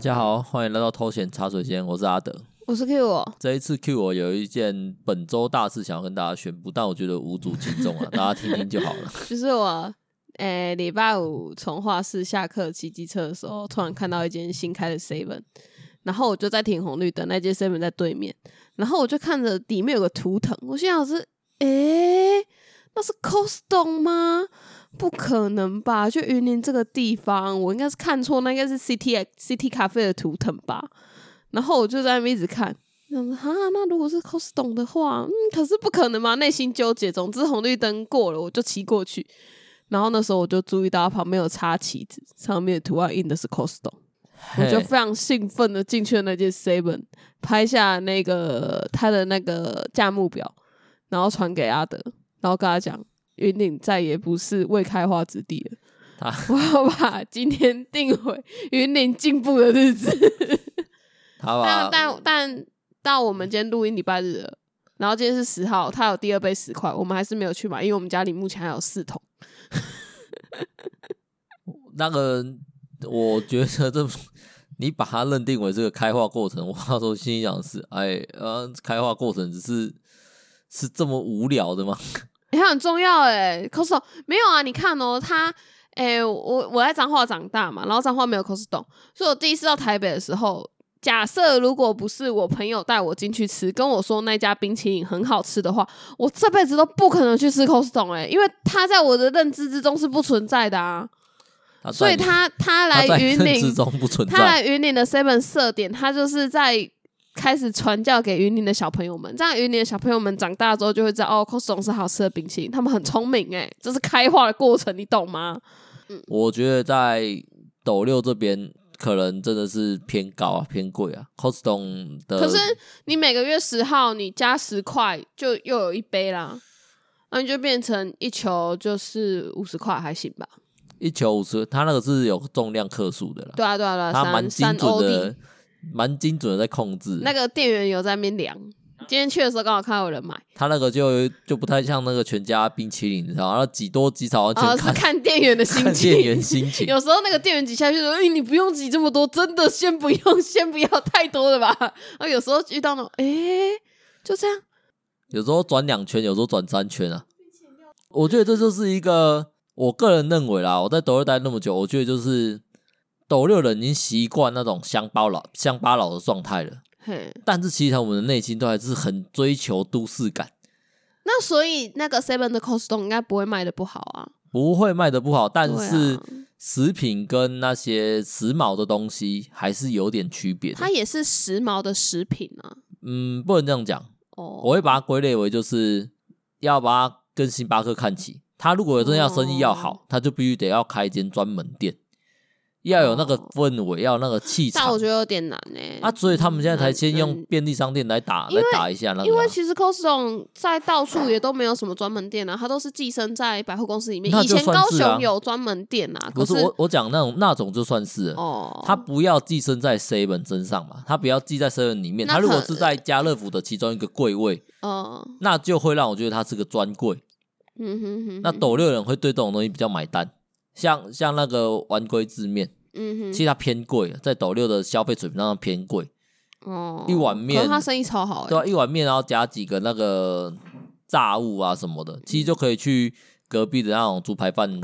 大家好，欢迎来到偷闲茶水间，我是阿德，我是 Q 我。这一次 Q 我有一件本周大事想要跟大家宣布，但我觉得无足轻重啊，大家听听就好了。就是我礼拜五从画室下课骑机车的时候，突然看到一间新开的 Seven， 然后我就在停红绿灯，那间 Seven 在对面，然后我就看着里面有个图腾，我心想是那是 Costco 吗？不可能吧！就云林这个地方，我应该是看错，那应该是 City Cafe 的图腾吧。然后我就在那边一直看，想说哈，那如果是 Costco 的话，可是不可能嘛，内心纠结。总之红绿灯过了，我就骑过去。然后那时候我就注意到旁边有插旗子，上面的图案印的是 Costco， 我就非常兴奋的进去了那间 Seven， 拍下那个他的那个价目表，然后传给阿德。然后跟他讲，云林再也不是未开花之地了。我要把今天定为云林进步的日子。但到我们今天录音礼拜日了，然后今天是10号，他有第二杯10块，我们还是没有去买，因为我们家里目前还有4桶。那个，我觉得这你把它认定为这个开花过程，我那时候心里想是，开花过程只是这么无聊的吗？它很重要Costco 没有啊，你看哦，它我在彰化长大嘛，然后彰化没有 Costco， 所以我第一次到台北的时候，假设如果不是我朋友带我进去吃，跟我说那家冰淇淋很好吃的话，我这辈子都不可能去吃 Costco 因为它在我的认知之中是不存在的啊。所以它来云林，它来云林的 Seven 设点，它就是在开始传教给云林的小朋友们，这样云林的小朋友们长大之后就会知道哦 Costco 是好吃的冰淇淋，他们很聪明这是开化的过程，你懂吗？我觉得在斗六这边可能真的是偏高啊，偏贵啊 Costco 的。可是你每个月10号你加10块就又有一杯啦，那你就变成一球就是50块，还行吧？一球50，它那个是有重量克数的啦。对啊对啊对啊，它蛮精准的。蛮精准的在控制，那个店员有在那边量。今天去的时候刚好看到有人买，他那个就不太像那个全家冰淇淋，你知道吗？几多几少完全看，是看店员的心情。看店员心情，有时候那个店员挤下去说：“你不用挤这么多，真的先不要太多了吧。”然后有时候遇到那种，就这样。有时候转2圈，有时候转3圈啊。我觉得这就是一个，我个人认为啦，我在斗六待那么久，我觉得就是。斗六人已经习惯那种乡巴佬的状态了，但是其实我们的内心都还是很追求都市感。那所以那个 Seven 的 Costco 应该不会卖的不好啊，不会卖的不好，但是食品跟那些时髦的东西还是有点区别的。它也是时髦的食品啊，不能这样讲。我会把它归类为就是要把它跟星巴克看齐，它如果真的要生意要好，它就必须得要开一间专门店。要有那个氛围，要有那个气场，但我觉得有点难所以他们现在才先用便利商店来打一下那个。因为其实 Costco 在到处也都没有什么专门店啊，它都是寄生在百货公司里面。以前高雄有专门店啊，可是我讲那种就算是了它不要寄生在 Seven 身上嘛，它不要寄在 Seven 里面。它如果是在家乐福的其中一个柜位那就会让我觉得它是个专柜。那斗六人会对这种东西比较买单。像那个丸龟製麵其实它偏贵，在斗六的消费水平上偏贵一碗面，可是它生意超好对啊，一碗面然后加几个那个炸物啊什么的，其实就可以去隔壁的那种猪排饭吃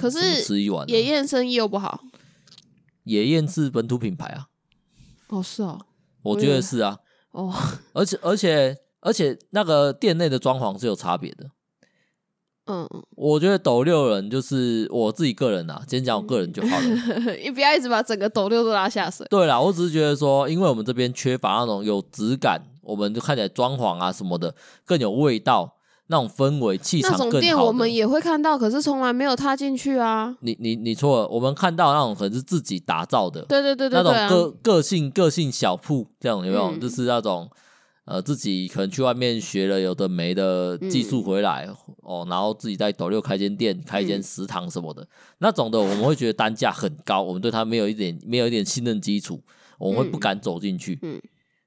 一碗。可是野燕生意又不好，野燕是本土品牌啊。是哦，我觉得是啊而且那个店内的装潢是有差别的。我觉得斗六人就是我自己个人啦，先讲我个人就好了。你不要一直把整个斗六都拉下水。对啦，我只是觉得说，因为我们这边缺乏那种有质感，我们就看起来装潢啊什么的更有味道，那种氛围气场更好的。那种店我们也会看到，可是从来没有踏进去啊。你错了，我们看到那种可能是自己打造的，对，那种个性小铺这种有没有？就是那种。自己可能去外面学了有的没的技术回来然后自己在斗六开间店，开间食堂什么的那种的，我们会觉得单价很高，我们对它没有一点信任基础，我们会不敢走进去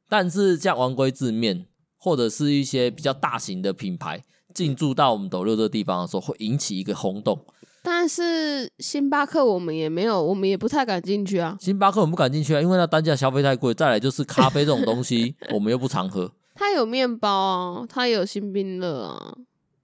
但是像丸龟製麵或者是一些比较大型的品牌，进驻到我们斗六这个地方的时候会引起一个轰动。但是星巴克我们也没有，我们也不太敢进去啊。星巴克我们不敢进去啊，因为那单价消费太贵，再来就是咖啡这种东西我们又不常喝。它有面包啊，它也有新冰乐啊，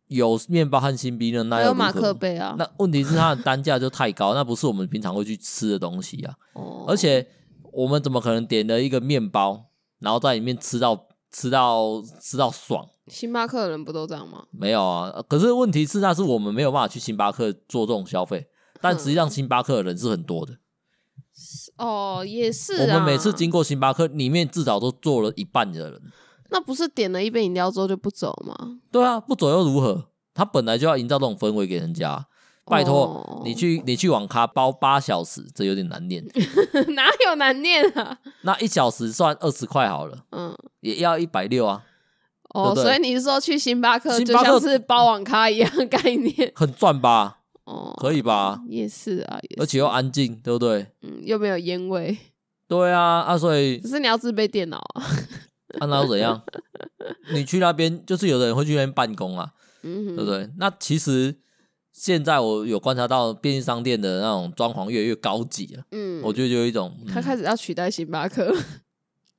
有面包和新冰乐，那还有马克杯啊。那问题是它的单价就太高，那不是我们平常会去吃的东西啊。哦，而且我们怎么可能点了一个面包然后在里面吃到爽？星巴克的人不都这样吗？没有啊，可是问题是那是我们没有办法去星巴克做这种消费，但实际上星巴克的人是很多的。哦，也是啊，我们每次经过星巴克里面至少都坐了一半的人。那不是点了一杯饮料之后就不走吗？对啊，不走又如何？他本来就要营造这种氛围给人家。拜托，哦，你去网咖包8小时，这有点难念。哪有难念啊？那1小时算20块好了，嗯，也要160啊。哦，对对，所以你是说去星巴克就像是包网咖一样的概念，很赚吧？哦，可以吧？也是啊，也是，而且又安静，对不对？嗯，又没有烟味。对啊，啊，所以可是你要自备电脑啊。啊，那又怎样？你去那边就是有的人会去那边办公啊，嗯，对不对？那其实现在我有观察到便利商店的那种装潢越来越高级了，嗯，我觉得就有一种他开始要取代星巴克，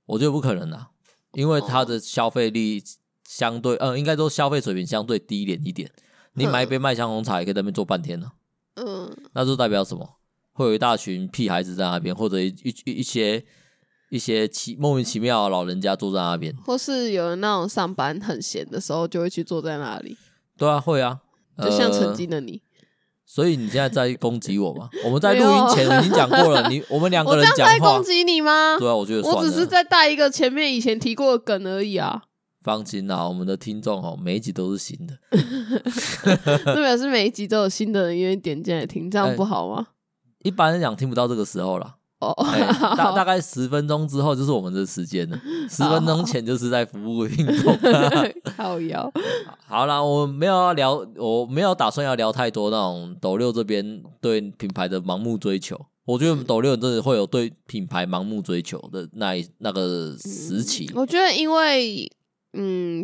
我觉得不可能啦，因为他的消费力相对，应该说消费水平相对低廉一点。你买一杯麦香红茶也可以在那边坐半天呢，啊，嗯，那就代表什么？会有一大群屁孩子在那边，或者一些莫名其妙的老人家坐在那边，或是有人那种上班很闲的时候就会去坐在那里。对啊，会啊。就像曾经的你，所以你现在在攻击我吗？我们在录音前已经讲过了，我们两个人讲话，我这样在攻击你吗？对啊，我觉得算了，我只是在带一个前面以前提过的梗而已啊。放心啦，我们的听众哦，每一集都是新的，代表是每一集都有新的人愿意点进来听，这样不好吗？一般人讲听不到这个时候啦。哦，大概10分钟之后就是我们的时间了，10分钟前就是在服务运动。靠腰。好啦，我没有打算要聊太多那种斗六这边对品牌的盲目追求。我觉得斗六真的会有对品牌盲目追求的那个时期。我觉得因为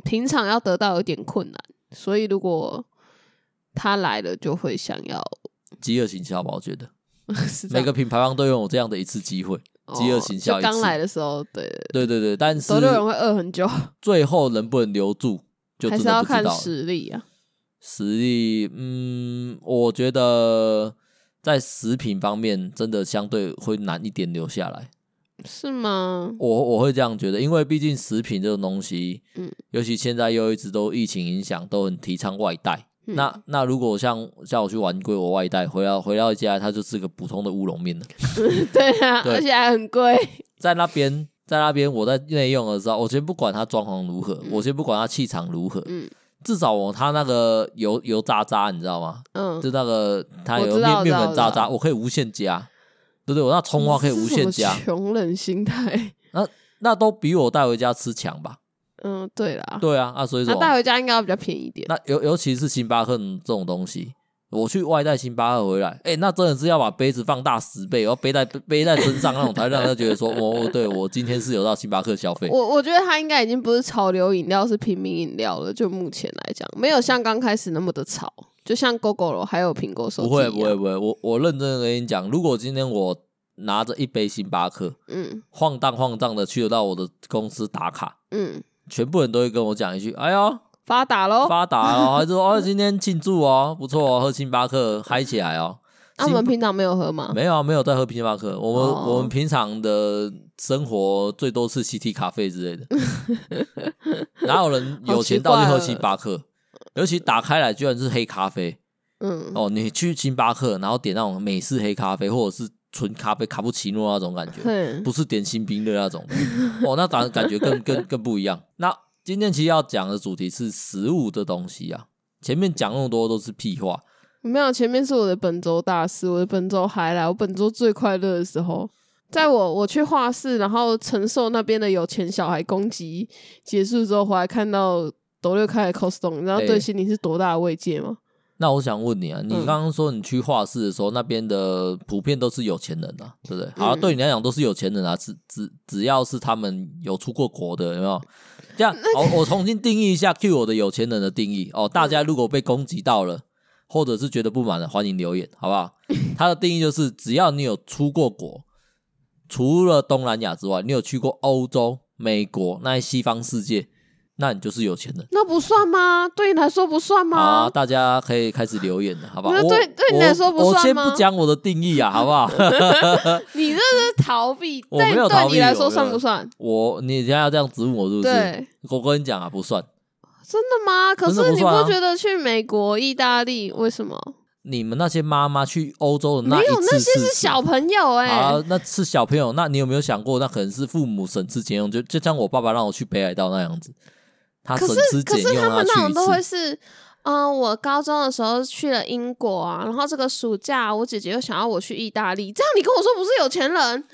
平常要得到有点困难，所以如果他来了就会想要饥饿行销吧，我觉得。每个品牌方都拥有这样的一次机会，饥饿行销一次。刚来的时候，对，但是斗六人会饿很久，最后能不能留住，就真的不知道了，还是要看实力啊。实力，我觉得在食品方面真的相对会难一点留下来，是吗？我会这样觉得，因为毕竟食品这种东西，尤其现在又一直都疫情影响，都很提倡外带。那如果像我去玩龟，我外带回到家，它就是个普通的乌龙面了。对啊，对，而且还很贵。在那边我在内用的时候，我先不管它装潢如何，我先不管它气场如何，至少它那个油渣渣，你知道吗？就那个它有面粉渣渣，我可以无限加，对不对？我那葱花可以无限加。穷人心态，那都比我带回家吃强吧。对啦，对啊，所以说带回家应该要比较便宜一点。那尤其是星巴克这种东西，我去外带星巴克回来，那真的是要把杯子放大10倍，要背在身上那种，才让他觉得说，对，我今天是有到星巴克消费。我觉得它应该已经不是潮流饮料，是平民饮料了。就目前来讲，没有像刚开始那么的潮，就像 Google 还有苹果手机一样。不会，我认真的跟你讲，如果今天我拿着一杯星巴克，晃荡的去到我的公司打卡，全部人都会跟我讲一句：“哎呦，发达喽！”还是说：“今天庆祝哦，不错哦，喝星巴克嗨起来哦。”那我们平常没有喝吗？没有啊，没有在喝星巴克。我们平常的生活最多是 City Cafe 之类的，哪有人有钱到去喝星巴克？尤其打开来居然是黑咖啡。你去星巴克，然后点那种美式黑咖啡，或者是纯咖啡卡布奇诺那种感觉，不是点新冰的那种。那感觉更不一样。那今天其实要讲的主题是食物的东西啊，前面讲那么多都是屁话。没有，前面是我的本周大事，我的本周还来，我本周最快乐的时候，在我去画室，然后承受那边的有钱小孩攻击结束之后，回来看到斗六开的 Costco， 你知道对心灵是多大的慰藉吗？那我想问你啊，你刚刚说你去画室的时候，那边的普遍都是有钱人啊，对不对？好啊，对你来讲都是有钱人啊，只要是他们有出过国的，有没有？这样，我重新定义一下 Q 我的有钱人的定义哦。大家如果被攻击到了，或者是觉得不满了，欢迎留言，好不好？他的定义就是，只要你有出过国，除了东南亚之外，你有去过欧洲、美国那些西方世界，那你就是有钱人。那不算吗？对你来说不算吗？好，大家可以开始留言了，好不好？对你来说不算吗？我先不讲我的定义啊，好不好？你这是逃避，我没有逃避。对你来说算不算？你现在要这样质问我是不是？对，我跟你讲啊，不算。真的吗？可是你不觉得去美国、意大利为什么？你们那些妈妈去欧洲的那一次，没有，那些是小朋友哎、欸。啊，那是小朋友。那你有没有想过，那可能是父母省吃俭用，就像我爸爸让我去北海道那样子。他省吃俭用啊，可是他们那种都会是，我高中的时候去了英国啊，然后这个暑假我姐姐又想要我去意大利，这样你跟我说不是有钱人？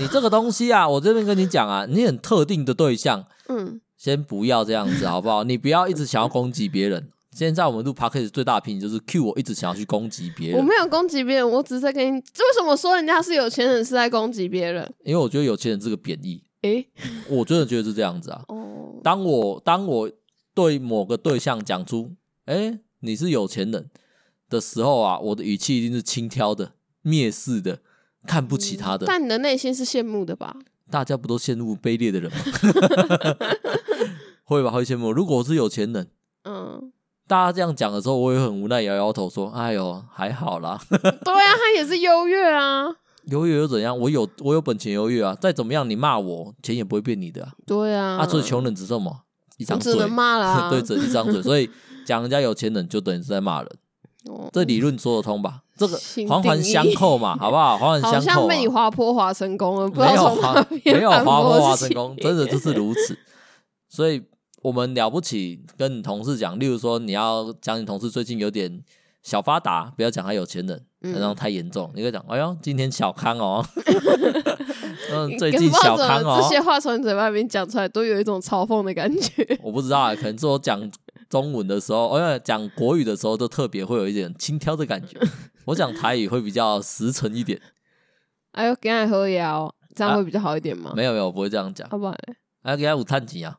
你这个东西啊，我这边跟你讲啊，你很特定的对象，先不要这样子好不好？你不要一直想要攻击别人。现在我们录 Podcast 最大的评就是 Q 我一直想要去攻击别人。我没有攻击别人，我只是在跟你为什么说人家是有钱人是在攻击别人，因为我觉得有钱人是个贬义我真的觉得是这样子啊当我对某个对象讲出你是有钱人的时候啊，我的语气一定是轻佻的、蔑视的、看不起他的但你的内心是羡慕的吧？大家不都羡慕卑劣的人吗？会吧，会羡慕。如果我是有钱人大家这样讲的时候，我也很无奈，摇摇头说：“哎呦，还好啦。”对啊，他也是优越啊。优越又怎样？我有本钱优越啊！再怎么样，你骂我，钱也不会变你的啊。对啊。啊，所以穷人只剩嘛一张嘴，只能骂啦。对，只一张嘴，所以讲人家有钱人就等于是在骂人。这理论说得通吧？这个环环相扣嘛，好不好？环环相扣、啊。好像被你滑坡滑成功了，不知道从哪边没有滑坡滑成功，真的就是如此。所以。我们了不起跟你同事讲，例如说你要讲你同事最近有点小发达，不要讲他有钱人，然后太严重。你可以讲，哎呦，今天小康哦，最近小康哦。这些话从你嘴巴里面讲出来，都有一种嘲讽的感觉。我不知道啊，可能是我讲中文的时候，讲国语的时候，都特别会有一点轻佻的感觉。我讲台语会比较实诚一点。哎呦，今天好呀哦，这样会比较好一点吗？没有，我不会这样讲。好吧。哎，给他五探钱啊！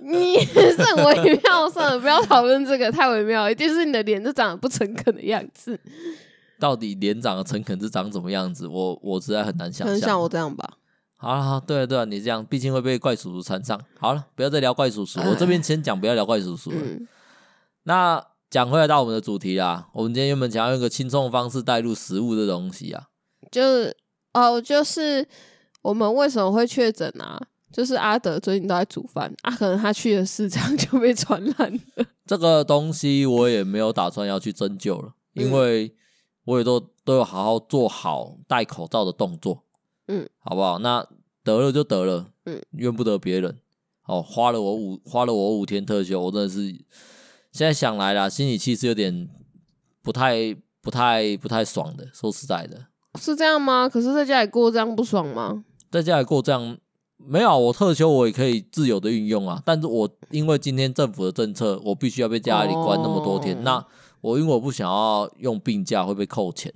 你是很微妙，算了，不要讨论这个，太微妙了，一定是你的脸就长得不诚恳的样子。到底脸长得诚恳是长什么样子？我实在很难想象。很像我这样吧？好，对啊，你这样，毕竟会被怪叔叔缠上。好了，不要再聊怪叔叔，我这边先讲，不要聊怪叔叔了。那讲回来到我们的主题啦，我们今天原本想要用一个轻松的方式带入食物的东西啊，就是我们为什么会确诊啊？就是阿德最近都在煮饭啊，可能他去了市场就被传染了。这个东西我也没有打算要去针灸了，因为我也都有好好做好戴口罩的动作，好不好？那得了就得了，怨不得别人。花了我5天特休，我真的是现在想来啦，心里其实有点不太爽的。说实在的，是这样吗？可是在家里过这样不爽吗？在家里过这样。没有，我特休我也可以自由的运用啊，但是我因为今天政府的政策，我必须要被家里关那么多天。那我因为我不想要用病假会被扣钱，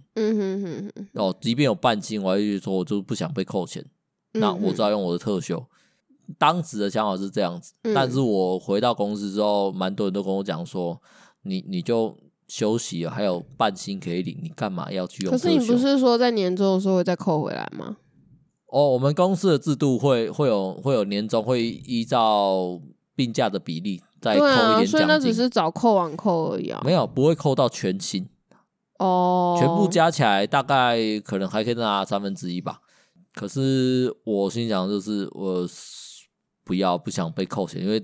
即便有半薪，我还是说我就不想被扣钱，那我只要用我的特休。当时的想法是这样子，但是我回到公司之后，蛮多人都跟我讲说，你就休息了，还有半薪可以领，你干嘛要去用特休？可是你不是说在年终的时候会再扣回来吗？我们公司的制度会有年终会依照病假的比例再扣一点奖金，所以那只是早扣晚扣而已啊。没有，不会扣到全薪全部加起来大概可能还可以拿1/3吧。可是我心想就是我不想被扣钱，因为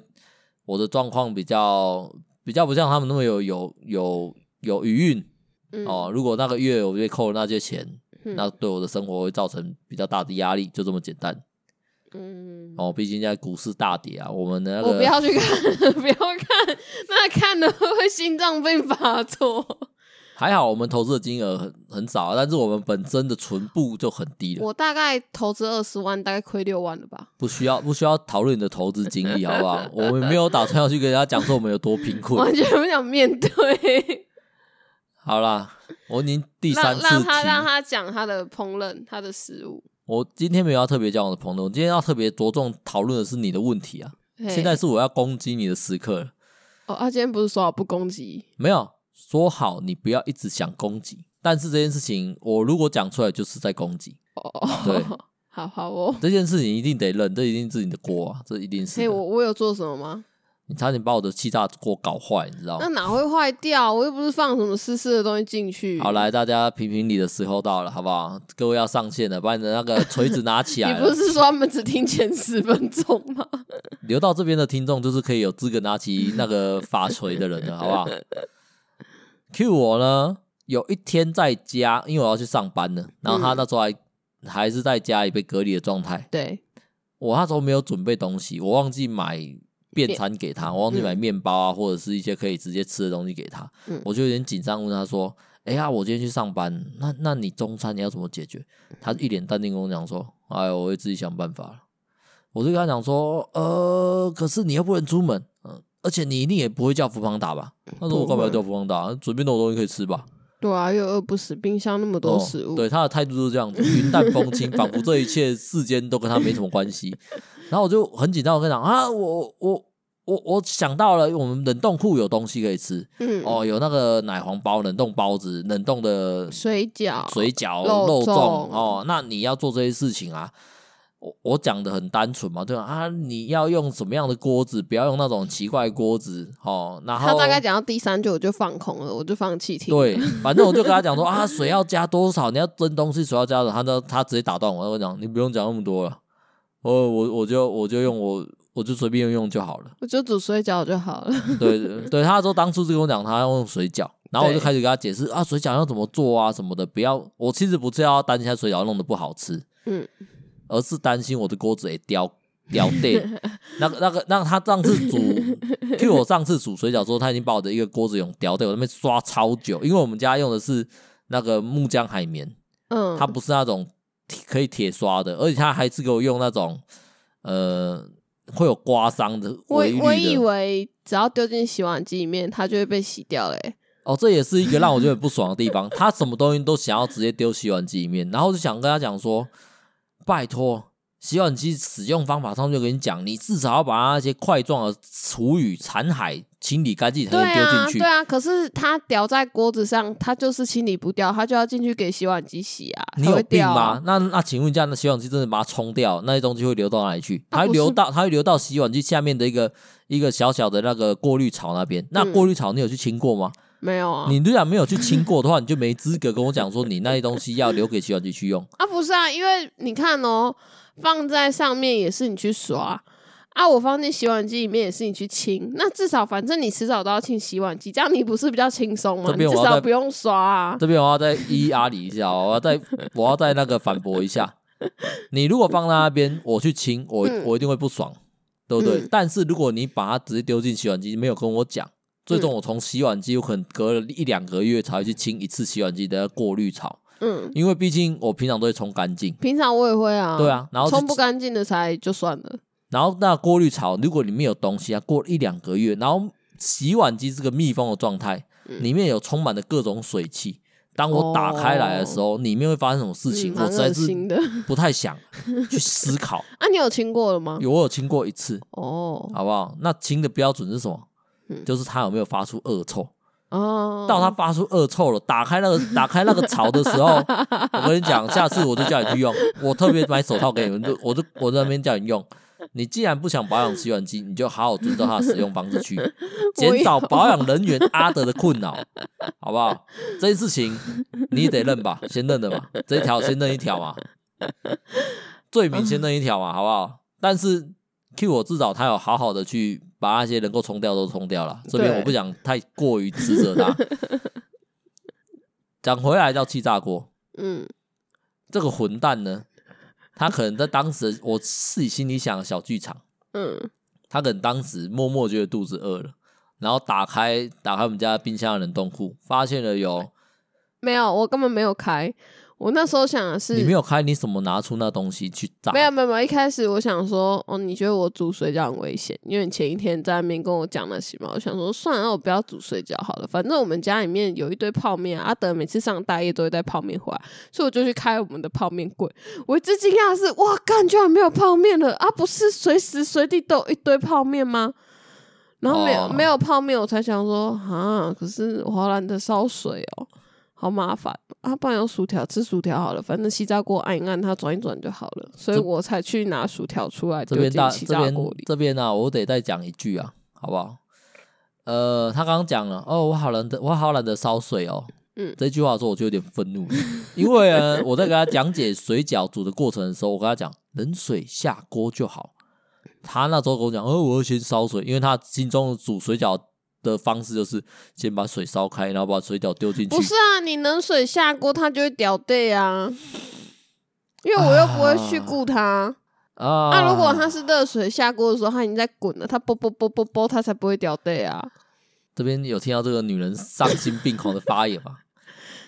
我的状况比较不像他们那么有余韵如果那个月我被扣了那些钱。那对我的生活会造成比较大的压力，就这么简单。毕竟现在股市大跌啊，我们的我不要去看，不要看，那看了会心脏病发作。还好我们投资的金额 很少，但是我们本身的存部就很低了。我大概投资20万，大概亏6万了吧。不需要讨论你的投资经历，好不好？我们没有打算要去跟人家讲说我们有多贫困，完全不想面对。好啦，我已经第三次让他讲他的烹饪，他的食物。我今天没有要特别讲我的烹饪，我今天要特别着重讨论的是你的问题啊。现在是我要攻击你的时刻了。哦，今天不是说好不攻击？没有。说好你不要一直想攻击，但是这件事情我如果讲出来就是在攻击。对，好哦，这件事情一定得认，这一定是你的锅啊，这一定是。我有做什么吗？你差点把我的气炸锅搞坏，你知道吗？那哪会坏掉？我又不是放什么湿湿的东西进去。好，来大家评评理的时候到了，好不好？各位要上线了，把你的那个锤子拿起来。你不是说他们只听前10分钟吗？留到这边的听众就是可以有资格拿起那个法锤的人了，好不好？Q 我呢，有一天在家，因为我要去上班了，然后他那时候还是在家里被隔离的状态。对，我那时候没有准备东西，我忘记买便餐给他，我忘记买面包啊，或者是一些可以直接吃的东西给他，我就有点紧张问他说：“哎呀，我今天去上班，那你中餐你要怎么解决？”他一脸淡定跟我讲说：“哎呦，我会自己想办法了。”我就跟他讲说：“可是你又不能出门。”而且你一定也不会叫福邦打吧？他说我干嘛要叫福邦打？随便弄东西可以吃吧？对啊，又饿不死，冰箱那么多食物。对，他的态度就是这样子，云淡风轻，仿佛这一切世间都跟他没什么关系。然后我就很紧张，我跟他讲啊，我想到了，我们冷冻库有东西可以吃，哦，有那个奶黄包、冷冻包子、冷冻的水饺、肉粽哦。那你要做这些事情啊？我讲的很单纯嘛，对吧？啊，你要用什么样的锅子？不要用那种奇怪锅子哦。然后他大概讲到第三句，我就放空了，我就放弃听。对，反正我就跟他讲说啊，水要加多少？你要蒸东西，水要加多少？他直接打断我，他跟我讲，你不用讲那么多了，我就用我就随便用就好了，我就煮水饺就好了。对，他说当初就跟我讲他要用水饺，然后我就开始跟他解释啊，水饺要怎么做啊什么的，不要，我其实不是要担心他水饺弄得不好吃，而是担心我的锅子也掉对、那他上次煮据我上次煮水饺之后，他已经把我的一个锅子用掉对，我在那边刷超久，因为我们家用的是那个木浆海绵，它不是那种可以铁刷的，而且他还是给我用那种会有刮伤的微粒的。我以为只要丢进洗碗机里面它就会被洗掉了耶。哦，这也是一个让我觉得不爽的地方他什么东西都想要直接丢洗碗机里面，然后就想跟他讲说拜托，洗碗机使用方法上就跟你讲，你至少要把那些块状的厨余残骸清理干净才能丢进去。对啊，可是它掉在锅子上，它就是清理不掉，它就要进去给洗碗机洗啊。你有病吗？那请问一下，那洗碗机真的把它冲掉，那些东西会流到哪里去？它会流到洗碗机下面的一个小小的那个过滤槽那边。那过滤槽你有去清过吗？没有啊！你如果没有去清过的话，你就没资格跟我讲说你那些东西要留给洗碗机去用啊！不是啊，因为你看哦，放在上面也是你去刷啊，我放进洗碗机里面也是你去清，那至少反正你迟早都要清洗碗机，这样你不是比较轻松吗？你至少不用刷啊！这边我要再一阿里一下，我要再那个反驳一下，你如果放在那边我去清，我一定会不爽，对不对？但是如果你把它直接丢进洗碗机，没有跟我讲。最终我从洗碗机有可能隔了1-2个月才会去清一次洗碗机的过滤槽，因为毕竟我平常都会冲干净，平常我也会啊，对啊，然后冲不干净的才就算了，然后那过滤槽如果里面有东西啊，过了1-2个月，然后洗碗机是个密封的状态，里面有充满了各种水汽，当我打开来的时候，里面会发生什么事情，我实在是不太想去思考啊，你有清过了吗？有，我有清过一次哦，好不好？那清的标准是什么？就是他有没有发出恶臭哦？到他发出恶臭了，打开那个槽的时候，我跟你讲，下次我就叫你去用，我特别买手套给你们，我在那边叫你用。你既然不想保养洗碗机，你就好好遵照它的使用方式去，减少保养人员阿德的困扰，好不好？这件事情你得认吧，先认的嘛，这一条先认一条嘛，罪名先认一条嘛，好不好？但是 Q 我至少他有好好的去。把那些能够冲掉都冲掉了，这边我不想太过于指责他。讲回来叫气炸锅，这个混蛋呢，他可能在当时我自己心里想的小剧场，他可能当时默默觉得肚子饿了，然后打开我们家冰箱的冷冻库，发现了有没有，我根本没有开。我那时候想的是你没有开，你怎么拿出那东西去炸？没有没有，一开始我想说，哦，你觉得我煮水饺很危险，因为你前一天在那边跟我讲那些嘛，我想说算了，我不要煮水饺好了，反正我们家里面有一堆泡面，阿德每次上大夜都会带泡面回来，所以我就去开我们的泡面柜。我一直惊讶的是，哇，干，居然没有泡面了啊！不是随时随地都有一堆泡面吗？然后没有泡面，我才想说啊，可是华兰的烧水哦。好麻烦啊！不然有薯条，吃薯条好了，反正气炸锅按一按，它转一转就好了。所以我才去拿薯条出来丢进气炸锅里。这边啊，我得再讲一句啊，好不好？他刚刚讲了哦，我好懒得烧水哦。嗯，这句话的时候我就有点愤怒了，因为呢，我在给他讲解水饺煮的过程的时候，我跟他讲冷水下锅就好。他那时候跟我讲，哦，我要先烧水，因为他心中煮水饺的方式就是先把水烧开，然后把水饺丢进去。不是啊，你冷水下锅，它就会掉队啊，因为我又不会去顾它啊。那如果它是热水下锅的时候，它已经在滚了，它啵啵啵啵啵，它才不会掉队啊。这边有听到这个女人丧心病狂的发言吗？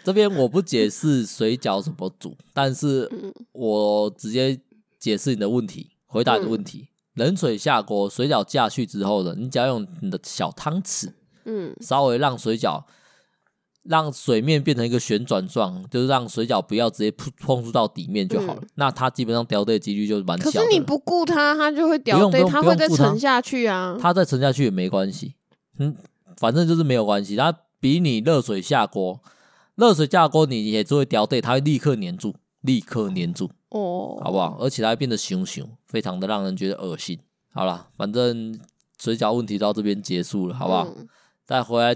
这边我不解释水饺怎么煮，但是我直接解释你的问题，回答你的问题。冷水下锅，水饺下去之后呢，你只要用你的小汤匙，稍微让水饺让水面变成一个旋转状，就是让水饺不要直接碰触到底面就好了。那它基本上掉队的几率就是蛮小的。可是你不顾它，它就会掉队，它会再沉下去啊。它再沉下去也没关系，反正就是没有关系。它比你热水下锅，热水下锅你也就会掉队，它会立刻黏住，立刻黏住。哦，好不好？而且它会变得熊熊，非常的让人觉得恶心。好啦，反正水饺问题到这边结束了，好不好？再回来，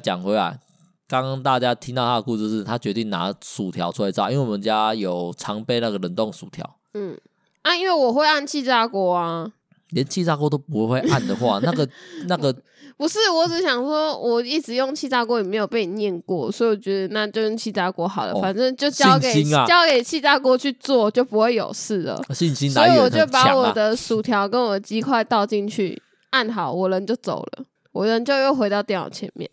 刚刚大家听到他的故事是，他决定拿薯条出来炸，因为我们家有常备那个冷冻薯条。因为我会按气炸锅啊，连气炸锅都不会按的话，那个。不是，我只想说我一直用气炸锅也没有被你念过，所以我觉得那就用气炸锅好了，反正就交给气炸锅去做，就不会有事了。信心来源很强啊。所以我就把我的薯条跟我的鸡块倒进去，按好，我人就走了，我人就又回到电脑前面。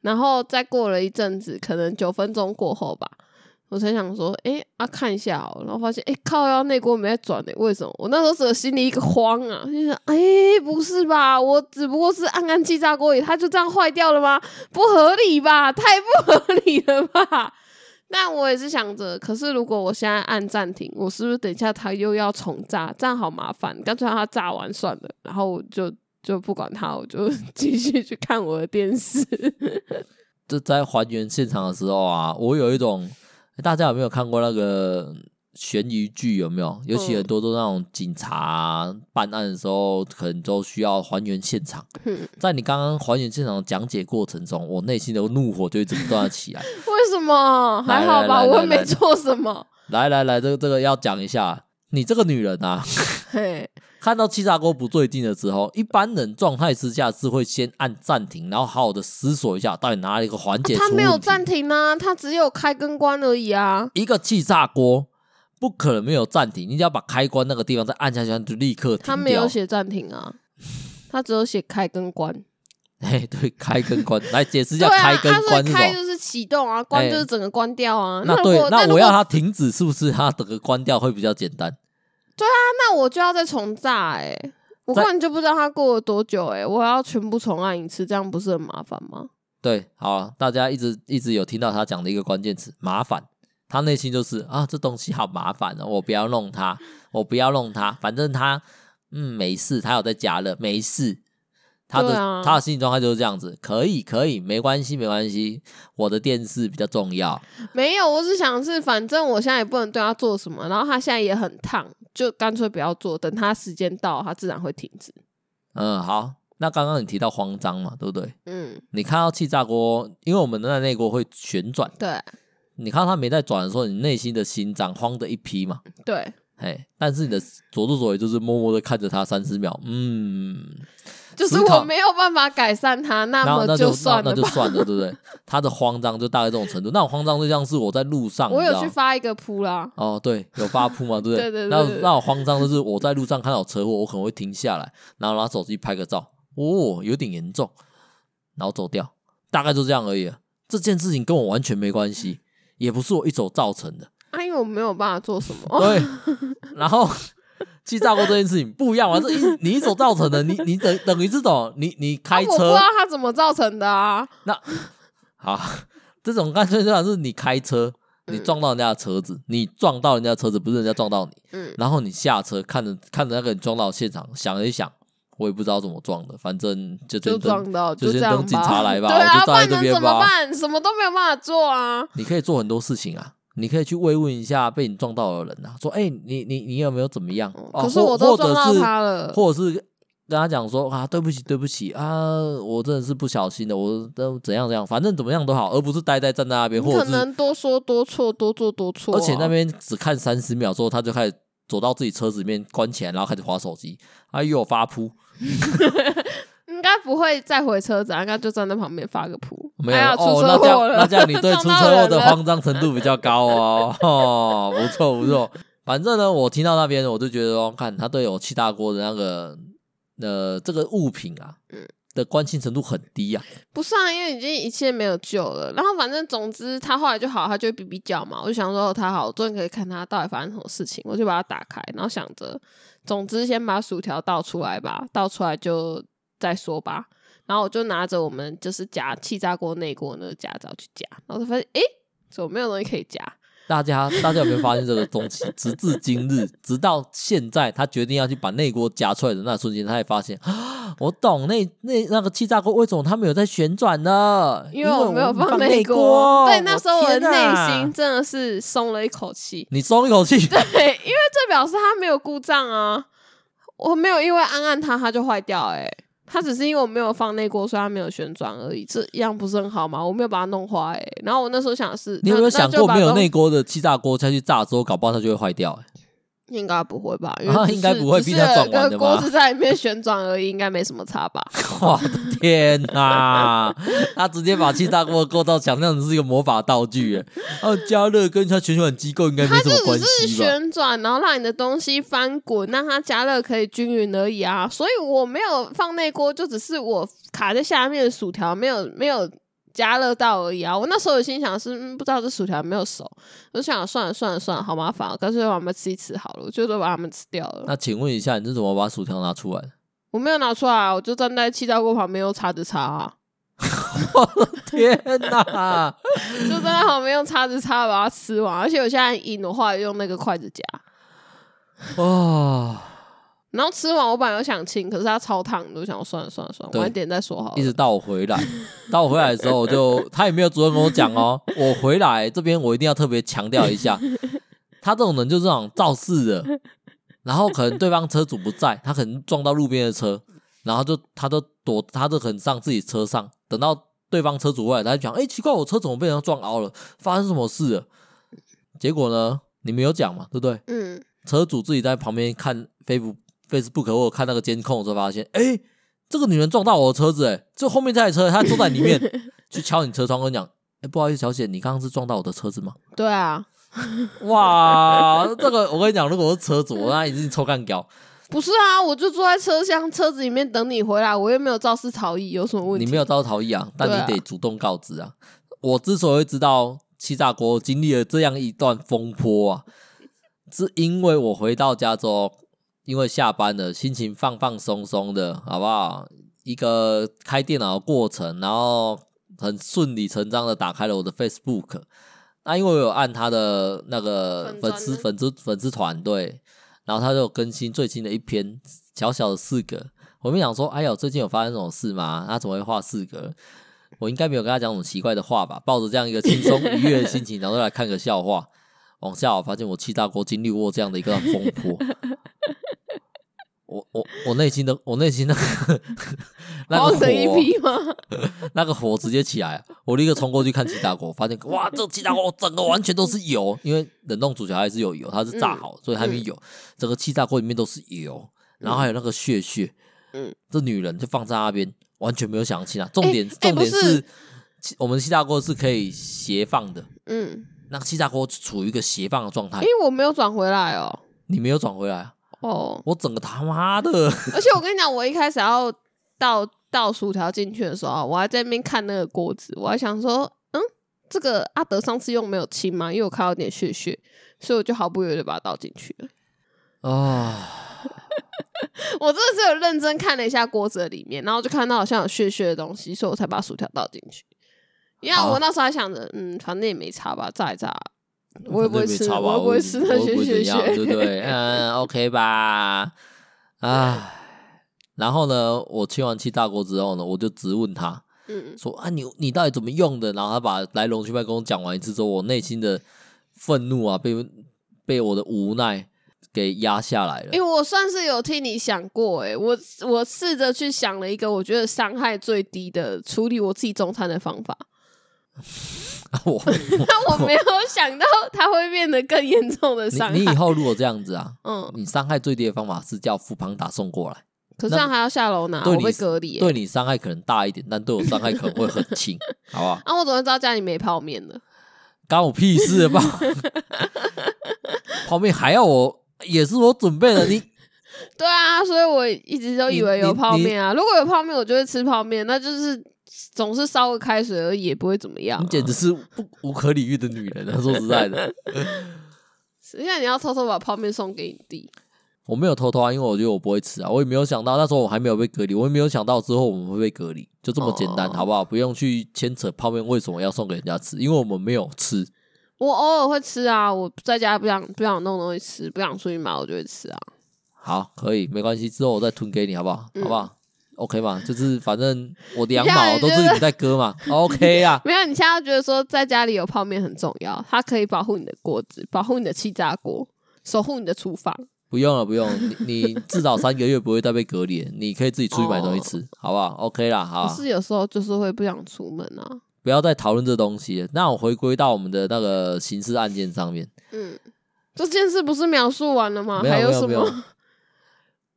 然后再过了一阵子，可能9分钟过后吧，我才想说看一下好了，然后发现靠腰内锅没在转为什么？我那时候只有心里一个慌啊，就想不是吧，我只不过是按气炸锅而已，它就这样坏掉了吗？不合理吧，太不合理了吧。但我也是想着，可是如果我现在按暂停，我是不是等一下它又要重炸？这样好麻烦，干脆让它炸完算了。然后我就不管它，我就继续去看我的电视。就在还原现场的时候啊，我有一种，大家有没有看过那个悬疑剧？有没有？尤其很多都那种警察办案的时候，可能都需要还原现场。在你刚刚还原现场的讲解过程中，我内心的怒火就一直不断的起来。为什么？还好吧，我也没做什么。来，这个要讲一下，你这个女人啊，看到气炸锅不对劲的时候，一般人状态之下是会先按暂停，然后好好的思索一下到底哪一个环节出问题。他没有暂停啊，他只有开跟关而已啊。一个气炸锅不可能没有暂停，你只要把开关那个地方再按下去，就立刻停掉。他没有写暂停啊，他只有写开跟关。对，开跟关，来解释一下开跟关是什么？开就是启动啊，关就是整个关掉啊。那对，那我要他停止，是不是他整个关掉会比较简单？对啊，那我就要再重炸我根本就不知道它过了多久我要全部重按一次，这样不是很麻烦吗？对，好啊，大家一直有听到他讲的一个关键词麻烦，他内心就是啊，这东西好麻烦哦，我不要弄它，反正他没事，他有在加热，没事。他的心理状态就是这样子，可以，没关系，我的电视比较重要。没有，我只想是反正我现在也不能对他做什么，然后他现在也很烫，就干脆不要做，等他时间到他自然会停止。好，那刚刚你提到慌张嘛，对不对？你看到气炸锅，因为我们的内锅会旋转，对，你看到他没在转的时候，你内心的心脏慌的一批嘛，对。但是你的所作所为就是默默的看着他30秒，就是我没有办法改善他，那么就算了吧，那就算了，对不对？他的慌张就大概这种程度，那种慌张就像是我在路上，我有去发一个扑啦，哦，对，有发扑嘛，对不对？对，那种慌张就是我在路上看到车祸，我可能会停下来，然后拿手机拍个照，有点严重，然后走掉，大概就这样而已了。这件事情跟我完全没关系。也不是我一手造成的啊，因为我没有办法做什么。对，然后气炸锅这件事情不一样嘛，你一手造成的，你等于这种你开车、啊、我不知道它怎么造成的啊。那好，这种干脆就是你开车你撞到人家的车子，你撞到人家的车子不是人家撞到你、嗯、然后你下车看着那个人撞到现场，想一想我也不知道怎么撞的，反正就撞到就先等警察来吧，对啊，我就站在这边吧，不然能怎么办？什么都没有办法做啊。你可以做很多事情啊，你可以去慰问一下被你撞到的人啊，说哎、欸，你有没有怎么样、哦、可是我都撞到他了，或者是跟他讲说啊，对不起啊，我真的是不小心的，我怎样，反正怎么样都好，而不是呆站在那边，或者是可能多说多错，多做多错、啊、而且那边只看30秒之后他就开始走到自己车子里面关起来，然后开始滑手机，他又有发扑应该不会再回车子，应该就站在旁边发个扑。没有、哎、出车祸了、哦、那这样你对出车祸的慌张程度比较高哦哦，不错。反正呢，我听到那边我就觉得哦，看他对我气大锅的那个这个物品啊的关心程度很低啊。不是啊，因为已经一切没有救了，然后反正总之他后来就好，他就会比叫嘛，我就想说他好，我终于可以看他到底发生什么事情，我就把它打开，然后想着总之先把薯条倒出来吧，倒出来就再说吧，然后我就拿着我们就是夹气炸锅内锅那个夹子去夹，然后就发现诶，怎么没有东西可以夹。大家有没有发现这个东西直至今日，直到现在他决定要去把内锅夹出来的那瞬间，他也发现我懂那个气炸锅为什么他没有在旋转呢，因为我没有放内锅。对，那时候我的内心真的是松了一口气。你松一口气？对，因为这表示他没有故障啊，我没有因为按它就坏掉欸，他只是因为我没有放内锅，所以他没有旋转而已，这样不是很好吗？我没有把它弄坏、欸、然后我那时候想的是，你有没有想过没有内锅的气炸锅下去炸之后，搞不好它就会坏掉、欸、应该不会吧，因为、啊、应该不会，毕竟它撞完的嘛，锅子在里面旋转而已，应该没什么差吧。我的天啊他直接把气炸锅构造想象的是一个魔法道具、欸、然后加热跟它旋转机构应该没什么关系吧，它就只是旋转然后让你的东西翻滚，让它加热可以均匀而已啊，所以我没有放内锅就只是我卡在下面的薯条没有加热到而已啊。我那时候有心想是、不知道这薯条没有熟，我就想算了好麻烦、啊、干脆把它们吃一吃好了，我就把它们吃掉了。那请问一下，你是怎么把薯条拿出来？我没有拿出来、啊、我就站在气炸锅旁边用叉子叉啊我的天哪就站在旁边用叉子叉把它吃完，而且我现在硬的话用那个筷子夹哦然后吃完我本来有想清，可是它超烫，我就想算了晚一点再说好了。一直到我回来的时候，我就他也没有主动跟我讲哦我回来这边我一定要特别强调一下，他这种人就是那种肇事的，然后可能对方车主不在，他可能撞到路边的车，然后他就可能上自己车上，等到对方车主回来他就讲奇怪我车怎么被人撞凹了，发生什么事了。结果呢你没有讲嘛，对不对？车主自己在旁边看Facebook 我有看那个监控的时候发现这个女人撞到我的车子就后面这台车她坐在里面去敲你车窗跟你讲不好意思小姐你刚刚是撞到我的车子吗？对啊哇这个我跟你讲如果我是车主我那一定臭干屌。不是啊，我就坐在车子里面等你回来，我又没有肇事逃逸，有什么问题？你没有肇事逃逸啊，但你得主动告知啊。我之所以会知道气炸锅经历了这样一段风波啊，是因为我回到家之后，因为下班了，心情放松的，好不好？一个开电脑的过程，然后很顺理成章的打开了我的 Facebook。那因为我有按他的那个粉丝团队，然后他就更新最新的一篇，小小的4个。我们想说，哎呦，最近有发生这种事吗？他怎么会画4个？我应该没有跟他讲什么奇怪的话吧？抱着这样一个轻松愉悦的心情，然后来看个笑话。往下我发现我气炸锅经历过这样的一个风波。我内心的那个火那个火直接起来，我立刻冲过去看气炸锅，发现哇，这气炸锅整个完全都是油，因为冷冻薯条还是有油，它是炸好所以还没有整个气炸锅里面都是油，然后还有那个屑这女人就放在那边完全没有想清啊。重点是我们气炸锅是可以斜放的，那个气炸锅处于一个斜放的状态，因为我没有转回来哦。你没有转回来啊？哦，我整个他妈的！而且我跟你讲，我一开始要倒薯条进去的时候，我还在那边看那个锅子，我还想说，这个阿德上次用没有清嘛，因为我看到有点血血，所以我就毫不犹豫的把它倒进去了啊。我真的是有认真看了一下锅子的里面，然后就看到好像有血血的东西，所以我才把薯条倒进去。因为我那时候还想着反正也没差吧，炸一炸我也不会吃，我也不会吃那血血血，对不对？OK 吧。啊，然后呢我切完气大锅之后呢，我就直问他说啊你到底怎么用的，然后他把来龙去脉跟我讲完一次之后，我内心的愤怒啊被我的无奈给压下来了。因为我算是有替你想过我试着去想了一个我觉得伤害最低的处理我自己中餐的方法。我没有想到它会变得更严重的伤害。 你以后如果这样子啊你伤害最低的方法是叫富邦达送过来，可是这样还要下楼拿，我被隔离对你伤害可能大一点，但对我伤害可能会很轻。好不好啊，我怎么知道家里没泡面了？干我屁事了吧。泡面还要我也是我准备的你。对啊，所以我一直都以为有泡面啊，如果有泡面我就会吃泡面，那就是总是烧个开水而已，也不会怎么样。你简直是无可理喻的女人啊！说实在的，实际上你要偷偷把泡面送给你弟。我没有偷偷啊，因为我觉得我不会吃啊，我也没有想到那时候我还没有被隔离，我也没有想到之后我们会被隔离，就这么简单，好不好？不用去牵扯泡面为什么要送给人家吃，因为我们没有吃。我偶尔会吃啊，我在家不想弄东西吃，不想出去买，我就会吃啊。好，可以，没关系，之后我再吞给你，好不好？好不好？OK 嘛，就是反正我两毛都是你在割嘛。OK 啊，没有，你现在觉得说在家里有泡面很重要，它可以保护你的锅子，保护你的气炸锅，守护你的厨房。不用了，不用，你至少3个月不会再被隔离，你可以自己出去买东西吃，好不好 ？OK 啦，好。可是有时候就是会不想出门啊。不要再讨论这东西了，那我回归到我们的那个刑事案件上面。这件事不是描述完了吗？还有什么？